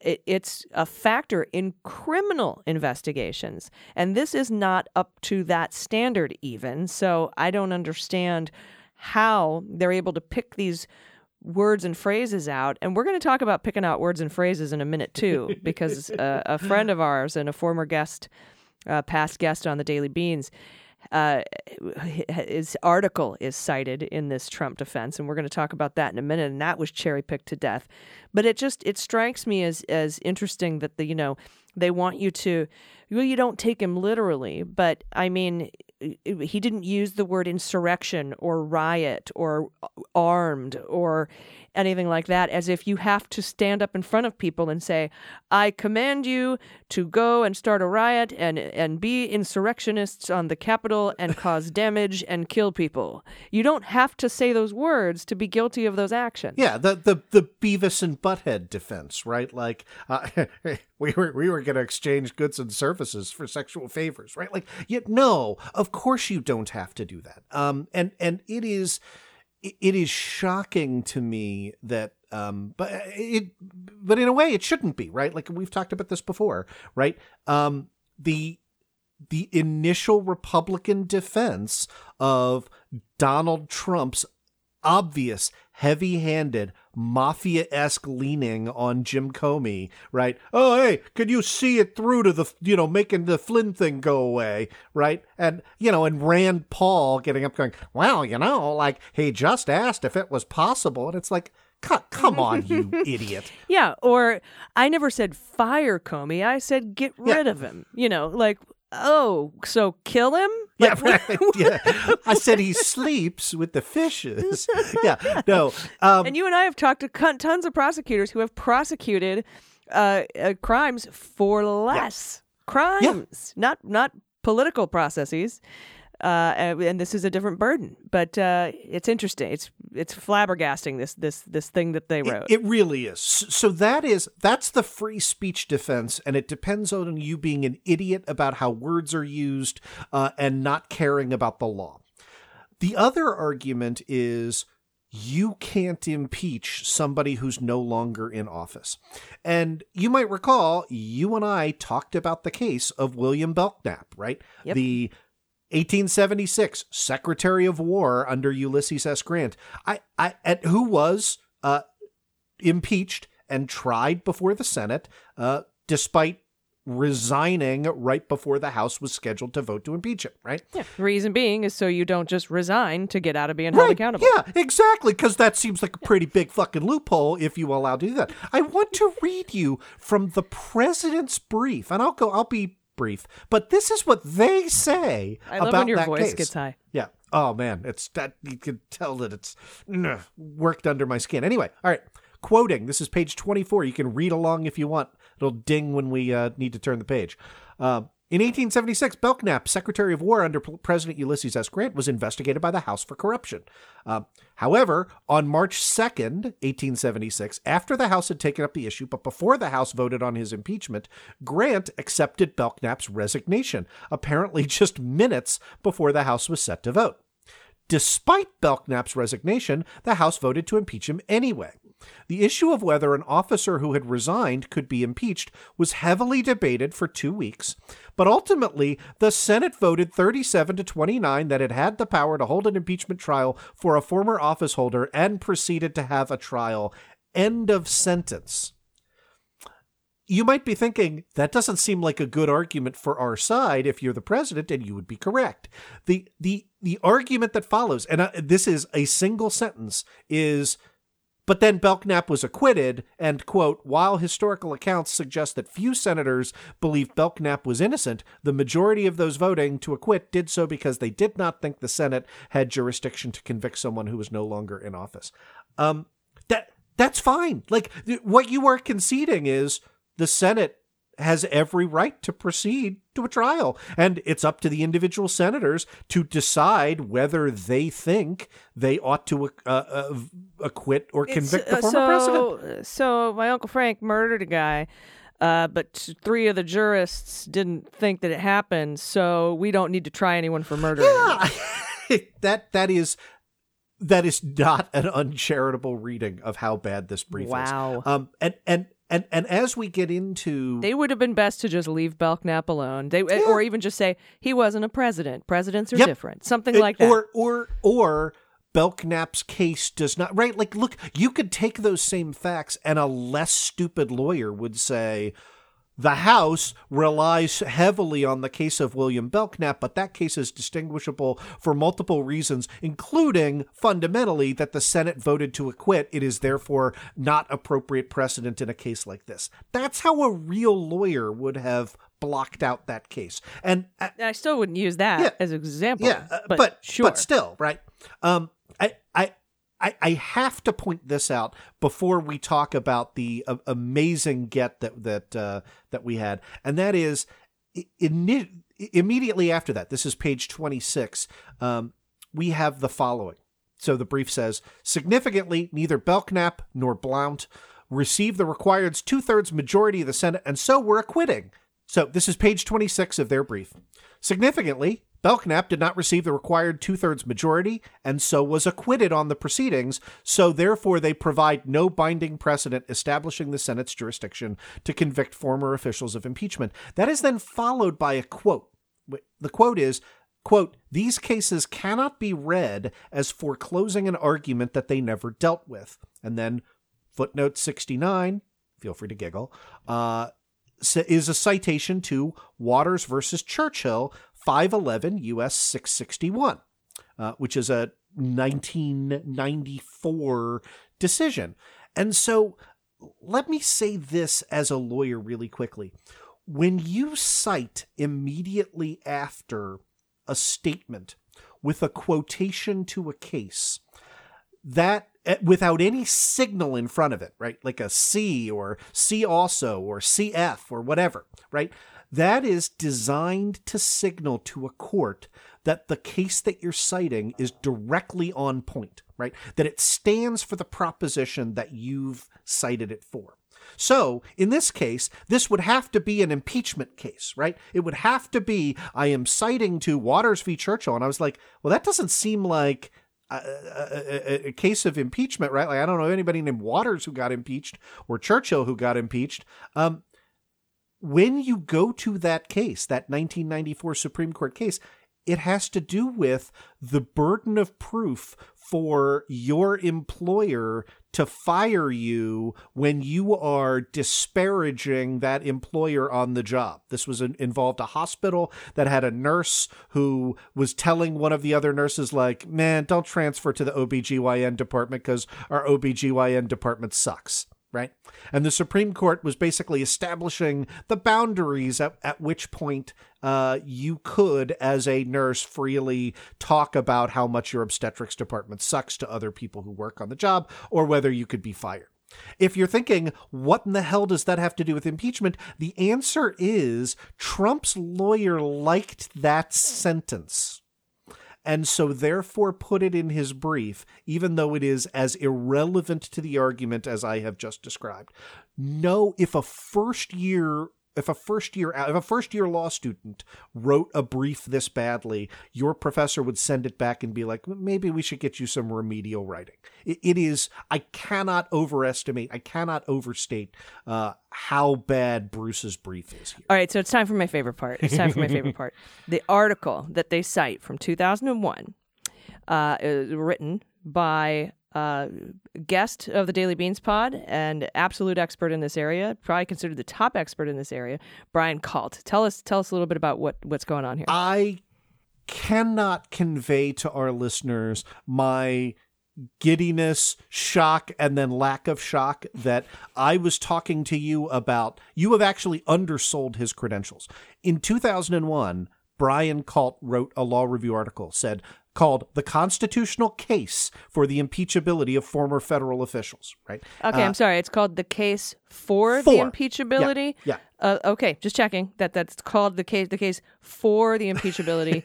it, it's a factor in criminal investigations. And this is not up to that standard even. So I don't understand how they're able to pick these words and phrases out. And we're going to talk about picking out words and phrases in a minute, too, because uh, a friend of ours and a former guest, uh, past guest on the Daily Beans, Uh, his article is cited in this Trump defense, and we're going to talk about that in a minute. And that was cherry picked to death. But it just it strikes me as as interesting that the you know they want you to, well, you don't take him literally, but I mean, he didn't use the word insurrection or riot or armed or anything like that, as if you have to stand up in front of people and say, I command you to go and start a riot and, and be insurrectionists on the Capitol and cause damage and kill people. You don't have to say those words to be guilty of those actions. Yeah, the the, the Beavis and Butthead defense, right? Like, uh, we were we were going to exchange goods and services for sexual favors, right? Like, yet no, of course you don't have to do that. Um, and and it is it is shocking to me that, um, but it but in a way it shouldn't be, right? Like, we've talked about this before, right? Um, the the initial Republican defense of Donald Trump's obvious, heavy-handed, mafia-esque leaning on Jim Comey, right? Oh, hey, could you see it through to the, you know, making the Flynn thing go away, right? And, you know, and Rand Paul getting up going, well, you know, like, he just asked if it was possible. And it's like, come on, you idiot. Yeah, or I never said fire Comey. I said get rid yeah. of him, you know, like... Oh, so kill him? Like, yeah, right. yeah. I said he sleeps with the fishes. Yeah, no. Um, and you and I have talked to con- tons of prosecutors who have prosecuted uh, uh, crimes for less yeah. crimes, yeah. not not political processes. Uh, and, and this is a different burden, but uh, it's interesting. It's it's flabbergasting, this this this thing that they wrote. It, it really is. So that is that's the free speech defense, and it depends on you being an idiot about how words are used uh, and not caring about the law. The other argument is you can't impeach somebody who's no longer in office. And you might recall, you and I talked about the case of William Belknap, right? Yep. The eighteen seventy-six, Secretary of War under Ulysses S. Grant, I, I, at, who was uh, impeached and tried before the Senate, uh, despite resigning right before the House was scheduled to vote to impeach him, right? Yeah. Reason being is so you don't just resign to get out of being right. held accountable. Yeah, exactly, because that seems like a pretty big fucking loophole if you allow to do that. I want to read you from the president's brief, and I'll go, I'll be brief, but this is what they say I love about when your that voice case. Gets high. Yeah. Oh man, it's that you can tell that it's ugh, worked under my skin. Anyway, all right. Quoting, this is page twenty-four. You can read along if you want. It'll ding when we uh, need to turn the page. Uh, in eighteen seventy-six, Belknap, Secretary of War under President Ulysses S. Grant, was investigated by the House for corruption. Uh, however, on March second, eighteen seventy-six, after the House had taken up the issue, but before the House voted on his impeachment, Grant accepted Belknap's resignation, apparently just minutes before the House was set to vote. Despite Belknap's resignation, the House voted to impeach him anyway. The issue of whether an officer who had resigned could be impeached was heavily debated for two weeks, but ultimately the Senate voted thirty-seven to twenty-nine that it had the power to hold an impeachment trial for a former office holder and proceeded to have a trial. End of sentence. You might be thinking, that doesn't seem like a good argument for our side if you're the president, and you would be correct. The the the argument that follows, and I, this is a single sentence, is... But then Belknap was acquitted, and, quote, while historical accounts suggest that few senators believe Belknap was innocent, the majority of those voting to acquit did so because they did not think the Senate had jurisdiction to convict someone who was no longer in office. Um, that that's fine. Like, th- what you are conceding is the Senate has every right to proceed to a trial, and it's up to the individual senators to decide whether they think they ought to uh, uh, acquit or convict it's, the former uh, so, president. So my Uncle Frank murdered a guy, uh, but three of the jurists didn't think that it happened, so we don't need to try anyone for murder. Yeah, that that is... That is not an uncharitable reading of how bad this brief wow. is. Wow. Um, and, and, and, and as we get into... They would have been best to just leave Belknap alone. They yeah. Or even just say, he wasn't a president. Presidents are yep. different. Something it, like that. Or, or, or Belknap's case does not... Right? Like, look, you could take those same facts and a less stupid lawyer would say... The House relies heavily on the case of William Belknap, but that case is distinguishable for multiple reasons, including fundamentally that the Senate voted to acquit. It is therefore not appropriate precedent in a case like this. That's how a real lawyer would have blocked out that case. And I, I still wouldn't use that yeah, as an example, yeah, uh, but, but sure. But still, right? Um, I, I, I, I have to point this out before we talk about the uh, amazing get that that uh, that we had, and that is in, immediately after that. This is page twenty-six. Um, we have the following. So the brief says, significantly, neither Belknap nor Blount received the required two-thirds majority of the Senate, and so were acquitting. So this is page twenty-six of their brief. Significantly, Belknap did not receive the required two-thirds majority and so was acquitted on the proceedings, so therefore they provide no binding precedent establishing the Senate's jurisdiction to convict former officials of impeachment. That is then followed by a quote. The quote is, quote, these cases cannot be read as foreclosing an argument that they never dealt with. And then footnote sixty-nine, feel free to giggle, uh, is a citation to Waters versus Churchill, five eleven U S six sixty-one, uh, which is a nineteen ninety-four decision. And so let me say this as a lawyer really quickly. When you cite immediately after a statement with a quotation to a case, that without any signal in front of it, right? Like a C or C also or C F or whatever, right? That is designed to signal to a court that the case that you're citing is directly on point, right? That it stands for the proposition that you've cited it for. So in this case, this would have to be an impeachment case, right? It would have to be, I am citing to Waters v. Churchill. And I was like, well, that doesn't seem like a, a, a case of impeachment, right? Like, I don't know anybody named Waters who got impeached or Churchill who got impeached. Um, When you go to that case, that nineteen ninety-four Supreme Court case, it has to do with the burden of proof for your employer to fire you when you are disparaging that employer on the job. This was an, involved a hospital that had a nurse who was telling one of the other nurses, like, man, don't transfer to the O B G Y N department because our O B G Y N department sucks. Right. And the Supreme Court was basically establishing the boundaries at, at which point uh, you could, as a nurse, freely talk about how much your obstetrics department sucks to other people who work on the job, or whether you could be fired. If you're thinking, what in the hell does that have to do with impeachment? The answer is Trump's lawyer liked that sentence, and so therefore put it in his brief, even though it is as irrelevant to the argument as I have just described. No, if a first year, if a first year, if a first year law student wrote a brief this badly, your professor would send it back and be like, maybe we should get you some remedial writing. It, it is, I cannot overestimate, I cannot overstate uh, how bad Bruce's brief is here. All right, so it's time for my favorite part. It's time for my favorite part. The article that they cite from two thousand one uh, is written by Uh, guest of the Daily Beans pod and absolute expert in this area, probably considered the top expert in this area, Brian Kalt. Tell us, tell us a little bit about what, what's going on here. I cannot convey to our listeners my giddiness, shock, and then lack of shock that I was talking to you about. You have actually undersold his credentials. In two thousand one, Brian Kalt wrote a law review article, said, called The Constitutional Case for the Impeachability of Former Federal Officials, right? Okay, uh, I'm sorry. It's called The Case for, for. the Impeachability? Yeah. yeah. Uh, okay, just checking that that's called the case, the case for the Impeachability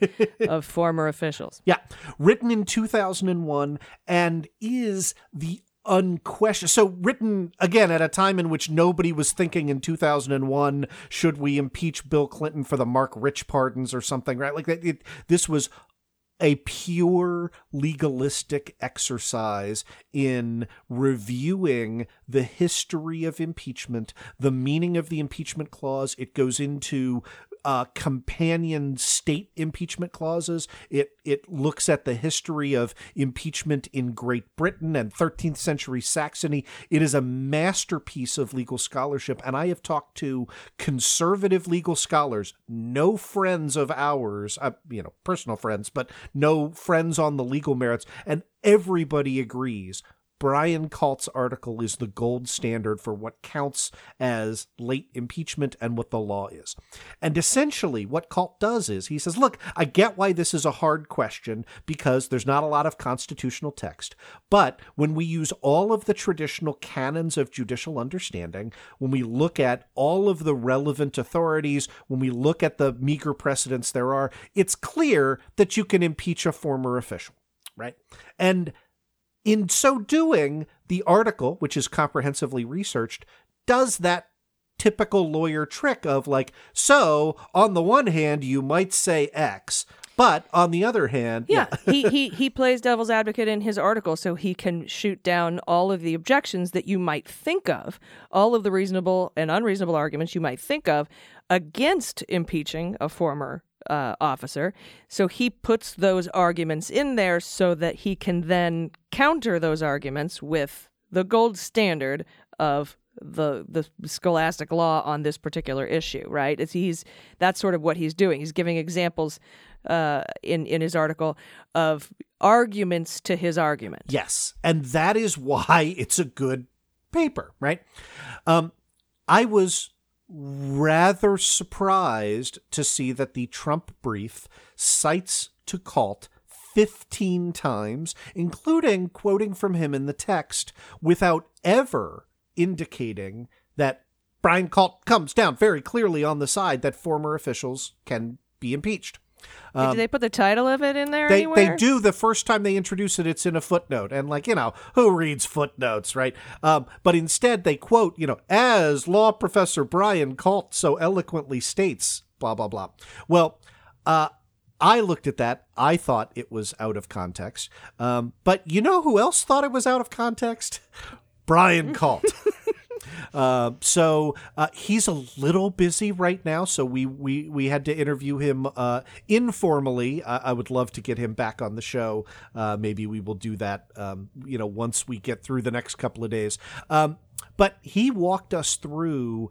of Former Officials. Yeah. Written in two thousand one and is the unquestioned. So written again at a time in which nobody was thinking in two thousand one, should we impeach Bill Clinton for the Mark Rich pardons or something, right? Like that. It, this was a pure legalistic exercise in reviewing the history of impeachment, the meaning of the impeachment clause. It goes into uh, companion state impeachment clauses. It it looks at the history of impeachment in Great Britain and thirteenth century Saxony. It is a masterpiece of legal scholarship, and I have talked to conservative legal scholars, no friends of ours, uh, you know, personal friends, but no friends on the legal merits, and everybody agrees Brian Kalt's article is the gold standard for what counts as late impeachment and what the law is. And essentially what Kalt does is he says, look, I get why this is a hard question because there's not a lot of constitutional text. But when we use all of the traditional canons of judicial understanding, when we look at all of the relevant authorities, when we look at the meager precedents there are, it's clear that you can impeach a former official, right? And in so doing, the article, which is comprehensively researched, does that typical lawyer trick of like, so on the one hand, you might say X, but on the other hand... Yeah, yeah. he, he he plays devil's advocate in his article, so he can shoot down all of the objections that you might think of, all of the reasonable and unreasonable arguments you might think of against impeaching a former Uh, officer. So he puts those arguments in there so that he can then counter those arguments with the gold standard of the the scholastic law on this particular issue, right? It's he's that's sort of what he's doing. He's giving examples uh, in in his article of arguments to his argument. Yes, and that is why it's a good paper, right? Um, I was rather surprised to see that the Trump brief cites to Kalt fifteen times, including quoting from him in the text, without ever indicating that Brian Kalt comes down very clearly on the side that former officials can be impeached. Um, Did they put the title of it in there they, anywhere? They do. The first time they introduce it, it's in a footnote. And like, you know, who reads footnotes, right? Um, but instead they quote, you know, as law professor Brian Kalt so eloquently states, blah, blah, blah. Well, uh, I looked at that. I thought it was out of context. Um, but you know who else thought it was out of context? Brian Kalt. Uh, so uh, he's a little busy right now, so we we, we had to interview him uh, informally. Uh, I would love to get him back on the show. Uh, maybe we will do that, um, you know, once we get through the next couple of days. Um, but he walked us through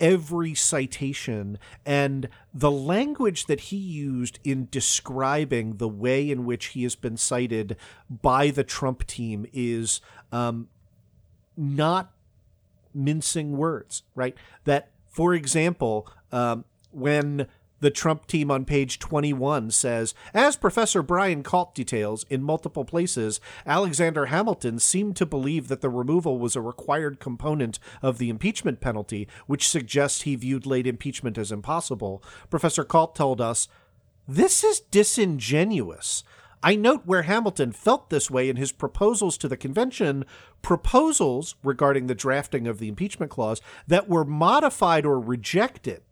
every citation and the language that he used in describing the way in which he has been cited by the Trump team is um, not mincing words, right? That, for example, um, when the Trump team on page twenty-one says, as Professor Brian Kalt details, in multiple places, Alexander Hamilton seemed to believe that the removal was a required component of the impeachment penalty, which suggests he viewed late impeachment as impossible. Professor Kalt told us, this is disingenuous. I note where Hamilton felt this way in his proposals to the convention, proposals regarding the drafting of the impeachment clause that were modified or rejected.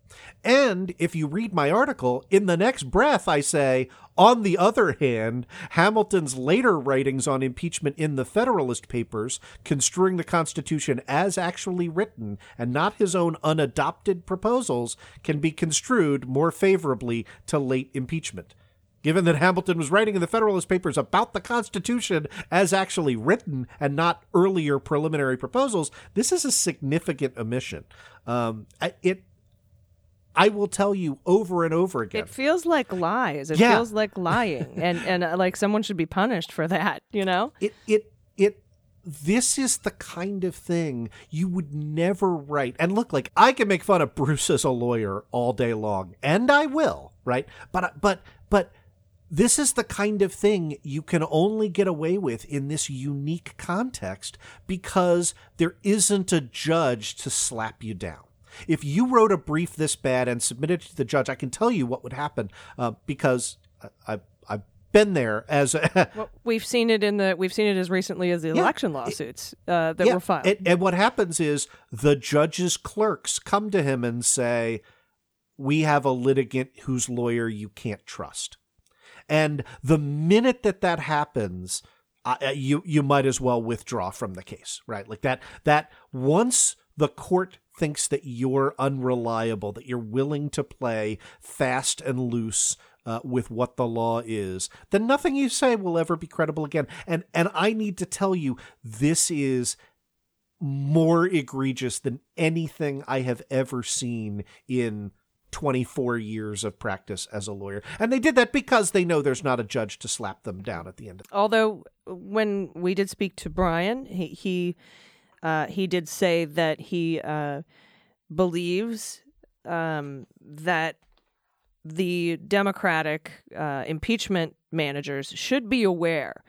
And if you read my article, in the next breath, I say, on the other hand, Hamilton's later writings on impeachment in the Federalist Papers, construing the Constitution as actually written and not his own unadopted proposals, can be construed more favorably to late impeachment. Given that Hamilton was writing in the Federalist Papers about the Constitution as actually written and not earlier preliminary proposals, this is a significant omission. Um, it, I will tell you over and over again. It feels like lies. It yeah. feels like lying, and and uh, like someone should be punished for that. You know, it it it. This is the kind of thing you would never write. And look, like I can make fun of Bruce as a lawyer all day long, and I will, right? But but but. This is the kind of thing you can only get away with in this unique context because there isn't a judge to slap you down. If you wrote a brief this bad and submitted it to the judge, I can tell you what would happen uh, because I've I've been there as a well, we've seen it in the we've seen it as recently as the yeah, election lawsuits it, uh, that yeah, were filed. And, and what happens is the judge's clerks come to him and say, "We have a litigant whose lawyer you can't trust." And the minute that that happens, uh, you you might as well withdraw from the case, right? Like that that once the court thinks that you're unreliable, that you're willing to play fast and loose uh, with what the law is, then nothing you say will ever be credible again. And and I need to tell you, this is more egregious than anything I have ever seen in twenty-four years of practice as a lawyer. And they did that because they know there's not a judge to slap them down at the end of it. Although when we did speak to Brian, he he, uh, he did say that he uh, believes um, that the Democratic uh, impeachment managers should be aware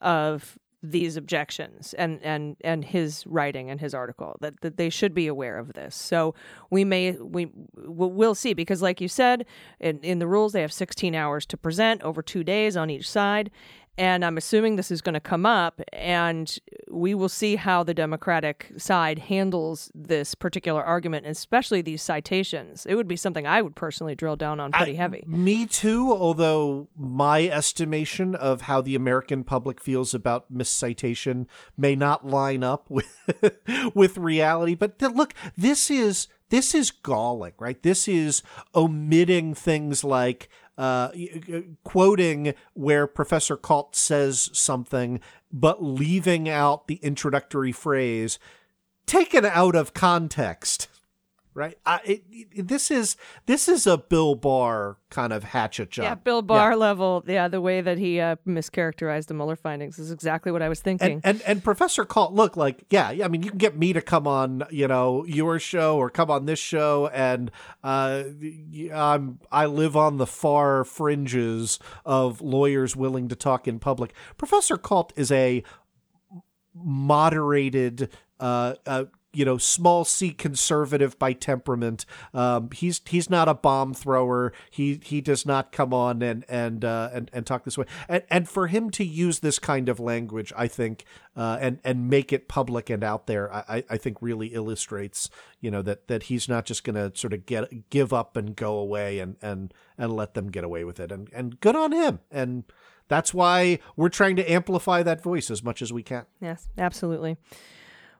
of these objections and, and, and his writing and his article, that, that they should be aware of this. So we may, we we'll see, because like you said, in, in the rules, they have sixteen hours to present over two days on each side. And I'm assuming this is going to come up, and we will see how the Democratic side handles this particular argument, and especially these citations. It would be something I would personally drill down on pretty I, heavy. Me too, although my estimation of how the American public feels about miscitation may not line up with with reality. But th- look, this is this is galling, right? This is omitting things like Uh, quoting where Professor Kalt says something, but leaving out the introductory phrase taken out of context, right? I, it, it, this is this is a Bill Barr kind of hatchet job. Yeah, Bill Barr yeah. level. Yeah, the way that he uh, mischaracterized the Mueller findings is exactly what I was thinking. And, and and Professor Kalt, look, like, yeah, I mean, you can get me to come on, you know, your show or come on this show, and uh, I'm I live on the far fringes of lawyers willing to talk in public. Professor Kalt is a moderated, uh, uh you know, small C conservative by temperament. Um, he's he's not a bomb thrower. He he does not come on and and uh, and, and talk this way. And and for him to use this kind of language, I think, uh, and and make it public and out there, I, I think really illustrates, you know, that that he's not just going to sort of get give up and go away and and and let them get away with it. And and good on him. And that's why we're trying to amplify that voice as much as we can. Yes, absolutely.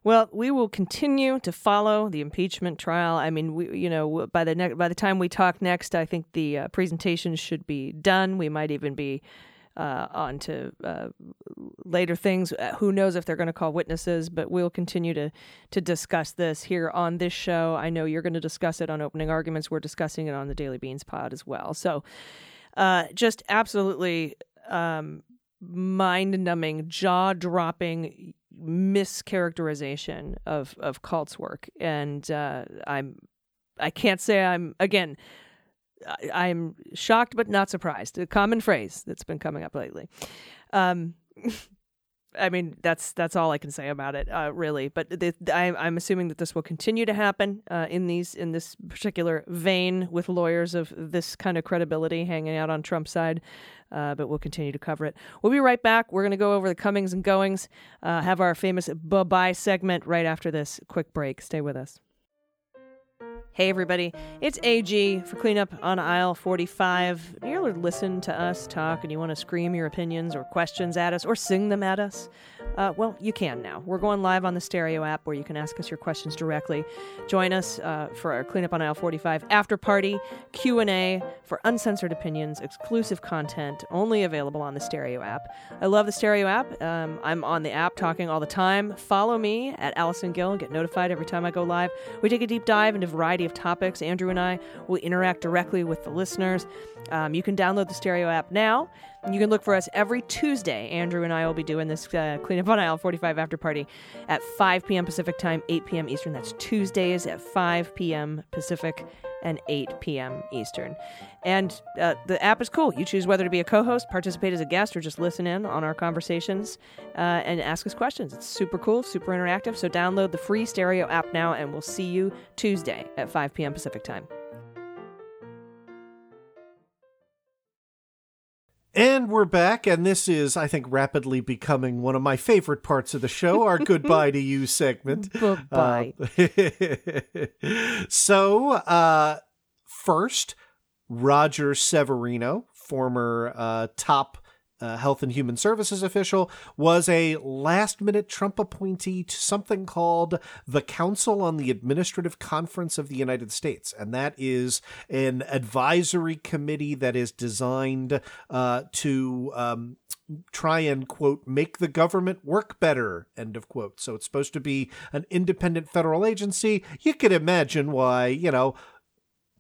Well, we will continue to follow the impeachment trial. I mean, we, you know, by the ne- by the time we talk next, I think the uh, presentation should be done. We might even be uh, on to uh, later things. Who knows if they're going to call witnesses, but we'll continue to, to discuss this here on this show. I know you're going to discuss it on Opening Arguments. We're discussing it on the Daily Beans pod as well. So uh, just absolutely um, mind-numbing, jaw-dropping mischaracterization of of Kalt's work, and uh, I'm I can't say I'm again I, I'm shocked but not surprised. A common phrase that's been coming up lately. Um, I mean that's that's all I can say about it, uh, really. But the, I, I'm assuming that this will continue to happen uh, in these in this particular vein with lawyers of this kind of credibility hanging out on Trump's side. Uh, but we'll continue to cover it. We'll be right back. We're going to go over the comings and goings, uh, have our famous bye-bye segment right after this quick break. Stay with us. Hey, everybody. It's A G for Clean Up on Aisle forty-five. You ever listen to us talk and you want to scream your opinions or questions at us or sing them at us? Uh, well, you can now. We're going live on the Stereo app where you can ask us your questions directly. Join us uh, for our Clean Up on Aisle forty-five after party, Q and A for uncensored opinions, exclusive content, only available on the Stereo app. I love the Stereo app. Um, I'm on the app talking all the time. Follow me at Allison Gill and get notified every time I go live. We take a deep dive into a variety of topics. Andrew and I will interact directly with the listeners. Um, you can download the Stereo app now. You can look for us every Tuesday. Andrew and I will be doing this uh, Clean Up on Aisle forty-five after party at five p.m. Pacific time, eight p.m. Eastern. That's Tuesdays at five p.m. Pacific and eight p.m. Eastern. And uh, the app is cool. You choose whether to be a co-host, participate as a guest, or just listen in on our conversations uh, and ask us questions. It's super cool, super interactive. So download the free Stereo app now, and we'll see you Tuesday at five p.m. Pacific time. And we're back, and this is, I think, rapidly becoming one of my favorite parts of the show, our Goodbye to You segment. Goodbye. Uh, so, uh, first, Roger Severino, former uh, top uh, Health and Human Services official, was a last-minute Trump appointee to something called the Council on the Administrative Conference of the United States. And that is an advisory committee that is designed uh, to um, try and, quote, make the government work better, end of quote. So it's supposed to be an independent federal agency. You could imagine why, you know,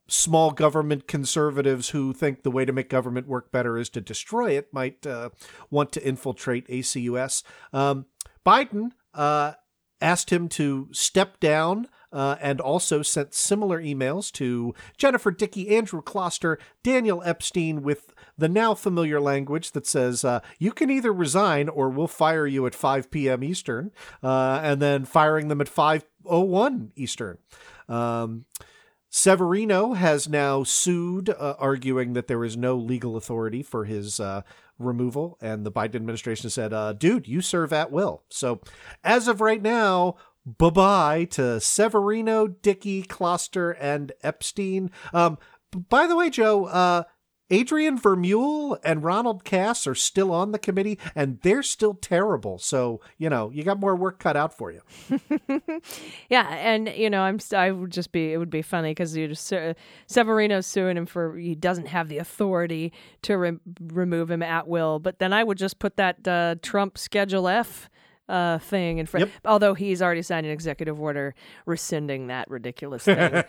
small government conservatives who think the way to make government work better is to destroy it might uh, want to infiltrate A C U S. Um, Biden uh, asked him to step down uh, and also sent similar emails to Jennifer Dickey, Andrew Kloster, Daniel Epstein with the now familiar language that says, uh, you can either resign or we'll fire you at five p.m. Eastern, uh, and then firing them at five oh one Eastern. Um, Severino has now sued, uh, arguing that there is no legal authority for his uh, removal. And the Biden administration said, uh, dude, you serve at will. So as of right now, bye-bye to Severino, Dickey, Kloster, and Epstein. Um, by the way, Joe, uh, Adrian Vermeule and Ronald Cass are still on the committee, and they're still terrible. So, you know, you got more work cut out for you. Yeah, and you know, I'm I would just be it would be funny because you just uh, Severino's suing him for he doesn't have the authority to re- remove him at will. But then I would just put that uh, Trump Schedule F uh, thing in front. Yep. Although he's already signed an executive order rescinding that ridiculous thing.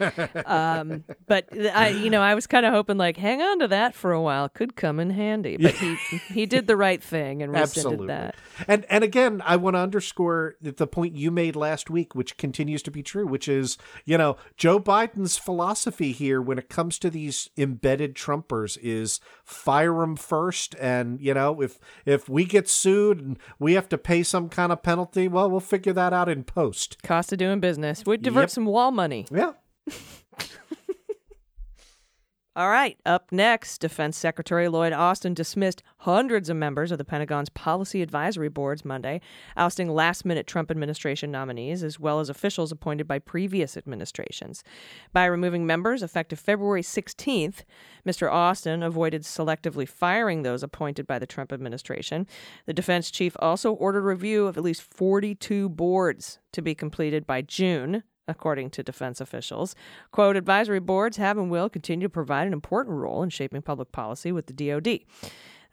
um, but I, you know, I was kind of hoping like, hang on to that for a while, could come in handy, but he, he did the right thing and rescinded Absolutely. that. And, and again, I want to underscore the point you made last week, which continues to be true, which is, you know, Joe Biden's philosophy here when it comes to these embedded Trumpers is fire them first. And, you know, if, if we get sued and we have to pay some kind of penalty, well, we'll figure that out in post. Cost of doing business. We'd divert yep. some wall money. Yeah. All right. Up next, Defense Secretary Lloyd Austin dismissed hundreds of members of the Pentagon's policy advisory boards Monday, ousting last-minute Trump administration nominees, as well as officials appointed by previous administrations. By removing members effective February sixteenth, Mister Austin avoided selectively firing those appointed by the Trump administration. The defense chief also ordered review of at least forty-two boards to be completed by June, according to defense officials. Quote, advisory boards have and will continue to provide an important role in shaping public policy with the D O D.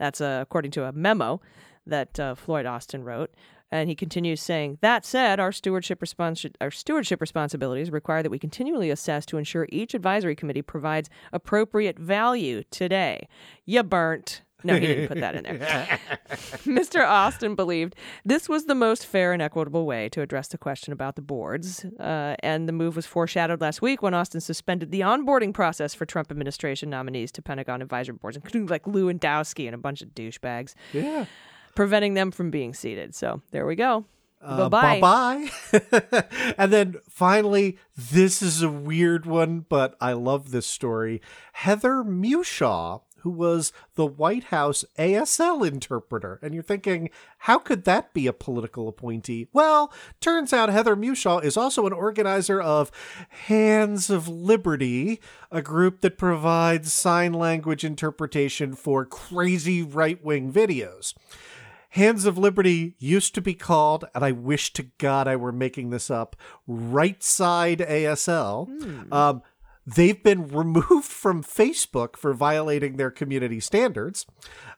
That's uh, according to a memo that uh, Floyd Austin wrote. And he continues saying, that said, our stewardship respons- our stewardship responsibilities require that we continually assess to ensure each advisory committee provides appropriate value today. You burnt. No, he didn't put that in there. Mister Austin believed this was the most fair and equitable way to address the question about the boards. Uh, and the move was foreshadowed last week when Austin suspended the onboarding process for Trump administration nominees to Pentagon advisory boards, including like Lou Andowski and a bunch of douchebags, yeah, preventing them from being seated. So there we go. Uh, bye bye. And then finally, this is a weird one, but I love this story. Heather Mewshaw, who was the White House A S L interpreter. And you're thinking, how could that be a political appointee? Well, turns out Heather Mewshaw is also an organizer of Hands of Liberty, a group that provides sign language interpretation for crazy right-wing videos. Hands of Liberty used to be called, and I wish to God I were making this up, Right Side A S L. Mm. Um, They've been removed from Facebook for violating their community standards.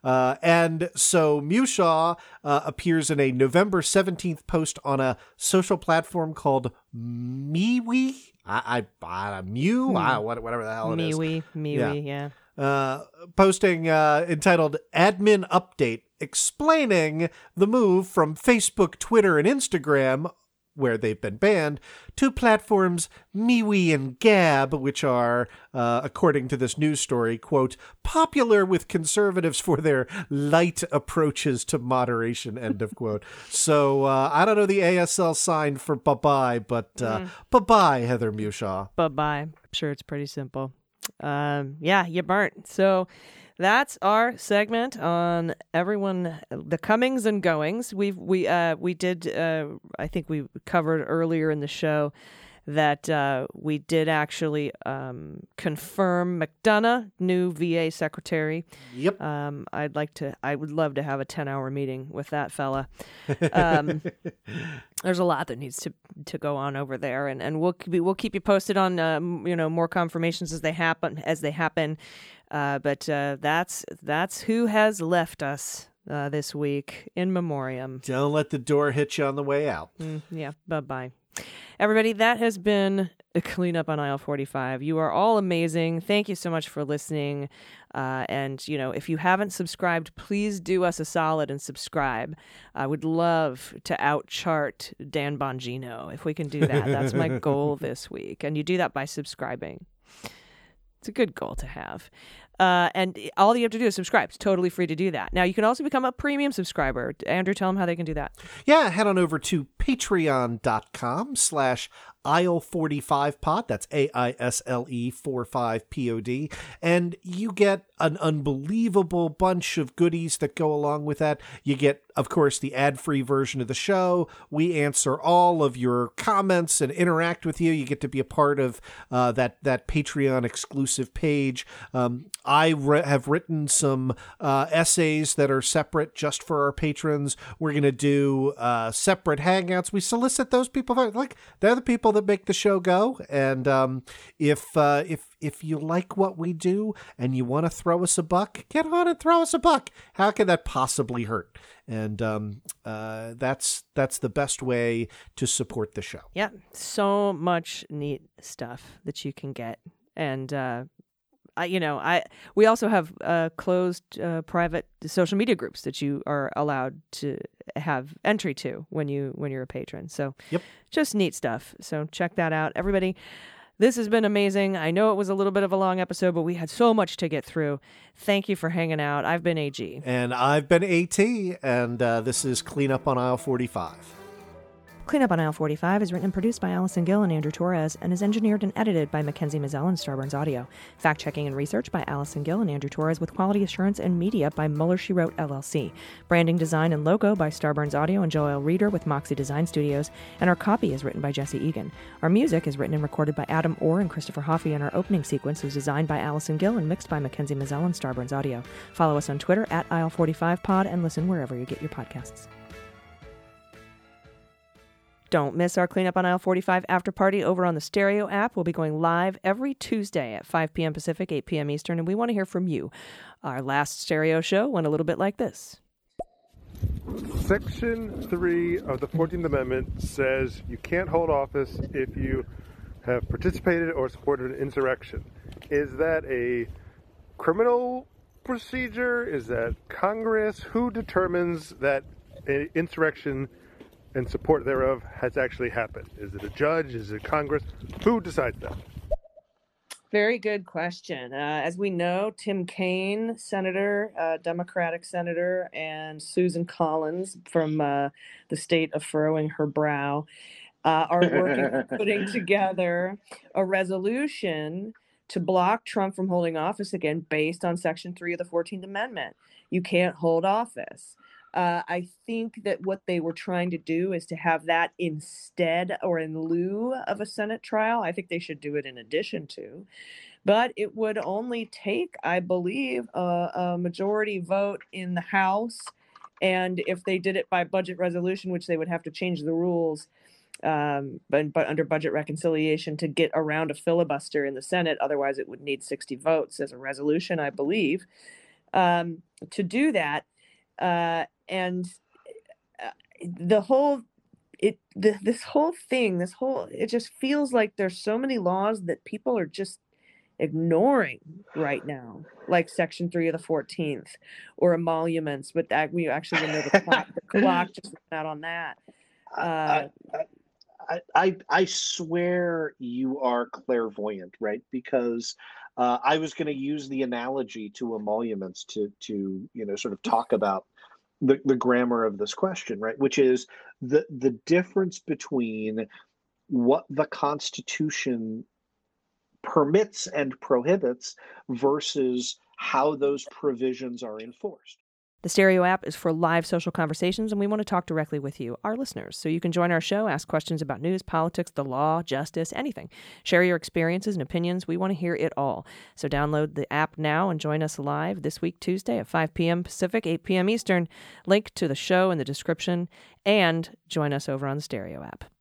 Uh, and so Mewshaw uh, appears in a November seventeenth post on a social platform called MeWe. I, I, I, Mew, hmm. I, whatever the hell it is. MeWe, MeWe, yeah. yeah. Uh, posting uh, entitled Admin Update, explaining the move from Facebook, Twitter, and Instagram, where they've been banned, to platforms MeWe and Gab, which are, uh, according to this news story, quote, popular with conservatives for their light approaches to moderation, end of quote. So uh, I don't know the A S L sign for bye-bye, but uh, mm. bye-bye, Heather Mewshaw. Bye-bye. I'm sure it's pretty simple. Um, yeah, you burnt. So that's our segment on everyone, the comings and goings. We've, we uh, we did, uh, I think we covered earlier in the show that uh, we did actually um, confirm McDonough, new V A secretary. Yep. Um, I'd like to, I would love to have a ten hour meeting with that fella. Um, there's a lot that needs to, to go on over there, and, and we'll we'll keep you posted on uh, you know more confirmations as they happen as they happen. Uh, but uh, that's that's who has left us uh, this week in memoriam. Don't let the door hit you on the way out. Mm, yeah. Bye bye. Everybody, that has been a Clean Up on Aisle forty-five. You are all amazing. Thank you so much for listening. Uh, and, you know, if you haven't subscribed, please do us a solid and subscribe. I would love to outchart Dan Bongino if we can do that. That's my goal this week. And you do that by subscribing. It's a good goal to have. Uh, and all you have to do is subscribe. It's totally free to do that. Now, you can also become a premium subscriber. Andrew, tell them how they can do that. Yeah, head on over to patreon.com slash aisle45pod. That's A I S L E four five P O D. And you get an unbelievable bunch of goodies that go along with that. You get, of course, the ad-free version of the show. We answer all of your comments and interact with you. You get to be a part of uh, that, that Patreon exclusive page. Um, I re- have written some uh, essays that are separate just for our patrons. We're going to do uh, separate hangouts. We solicit those people. Like, they're the people that make the show go. And um, if uh, if if you like what we do and you want to throw us a buck, get on and throw us a buck. How can that possibly hurt? And um, uh, that's that's the best way to support the show. Yeah, so much neat stuff that you can get. And uh I, you know, I we also have uh, closed uh, private social media groups that you are allowed to have entry to when you when you're a patron. So, yep. Just neat stuff. So check that out, everybody. This has been amazing. I know it was a little bit of a long episode, but we had so much to get through. Thank you for hanging out. I've been A G, and I've been AT, and uh, this is Clean Up on Aisle forty-five. Clean Up on Aisle forty-five is written and produced by Allison Gill and Andrew Torres and is engineered and edited by Mackenzie Mazzell and Starburns Audio. Fact-checking and research by Allison Gill and Andrew Torres with quality assurance and media by Mueller, She Wrote, L L C. Branding, design, and logo by Starburns Audio and Joel Reeder with Moxie Design Studios, and our copy is written by Jesse Egan. Our music is written and recorded by Adam Orr and Christopher Hoffey, and our opening sequence was designed by Allison Gill and mixed by Mackenzie Mazzell and Starburns Audio. Follow us on Twitter at Aisle forty-five pod and listen wherever you get your podcasts. Don't miss our Clean Up on Aisle forty-five after party over on the Stereo app. We'll be going live every Tuesday at five p.m. Pacific, eight p.m. Eastern, and we want to hear from you. Our last Stereo show went a little bit like this. Section three of the fourteenth Amendment says you can't hold office if you have participated or supported an insurrection. Is that a criminal procedure? Is that Congress? Who determines that an insurrection and support thereof has actually happened? Is it a judge? Is it Congress? Who decides that? Very good question. Uh, as we know, Tim Kaine, senator, uh, Democratic senator, and Susan Collins from uh, the state of furrowing her brow uh, are working on putting together a resolution to block Trump from holding office again based on Section three of the fourteenth Amendment. You can't hold office. Uh, I think that what they were trying to do is to have that instead or in lieu of a Senate trial. I think they should do it in addition to. But it would only take, I believe, a, a majority vote in the House. And if they did it by budget resolution, which they would have to change the rules, um, but, but under budget reconciliation to get around a filibuster in the Senate. Otherwise, it would need sixty votes as a resolution, I believe, um, to do that. Uh, and the whole, it, the, this whole thing, this whole, it just feels like there's so many laws that people are just ignoring right now, like Section three of the fourteenth or emoluments, but that we actually know the clock, the clock just ran out on that. Uh, I, I, I swear you are clairvoyant, right? Because Uh, I was going to use the analogy to emoluments to, to you know, sort of talk about the, the grammar of this question, right? Which is the the difference between what the Constitution permits and prohibits versus how those provisions are enforced. The Stereo app is for live social conversations, and we want to talk directly with you, our listeners. So you can join our show, ask questions about news, politics, the law, justice, anything. Share your experiences and opinions. We want to hear it all. So download the app now and join us live this week, Tuesday at five p.m. Pacific, eight p.m. Eastern. Link to the show in the description, and join us over on the Stereo app.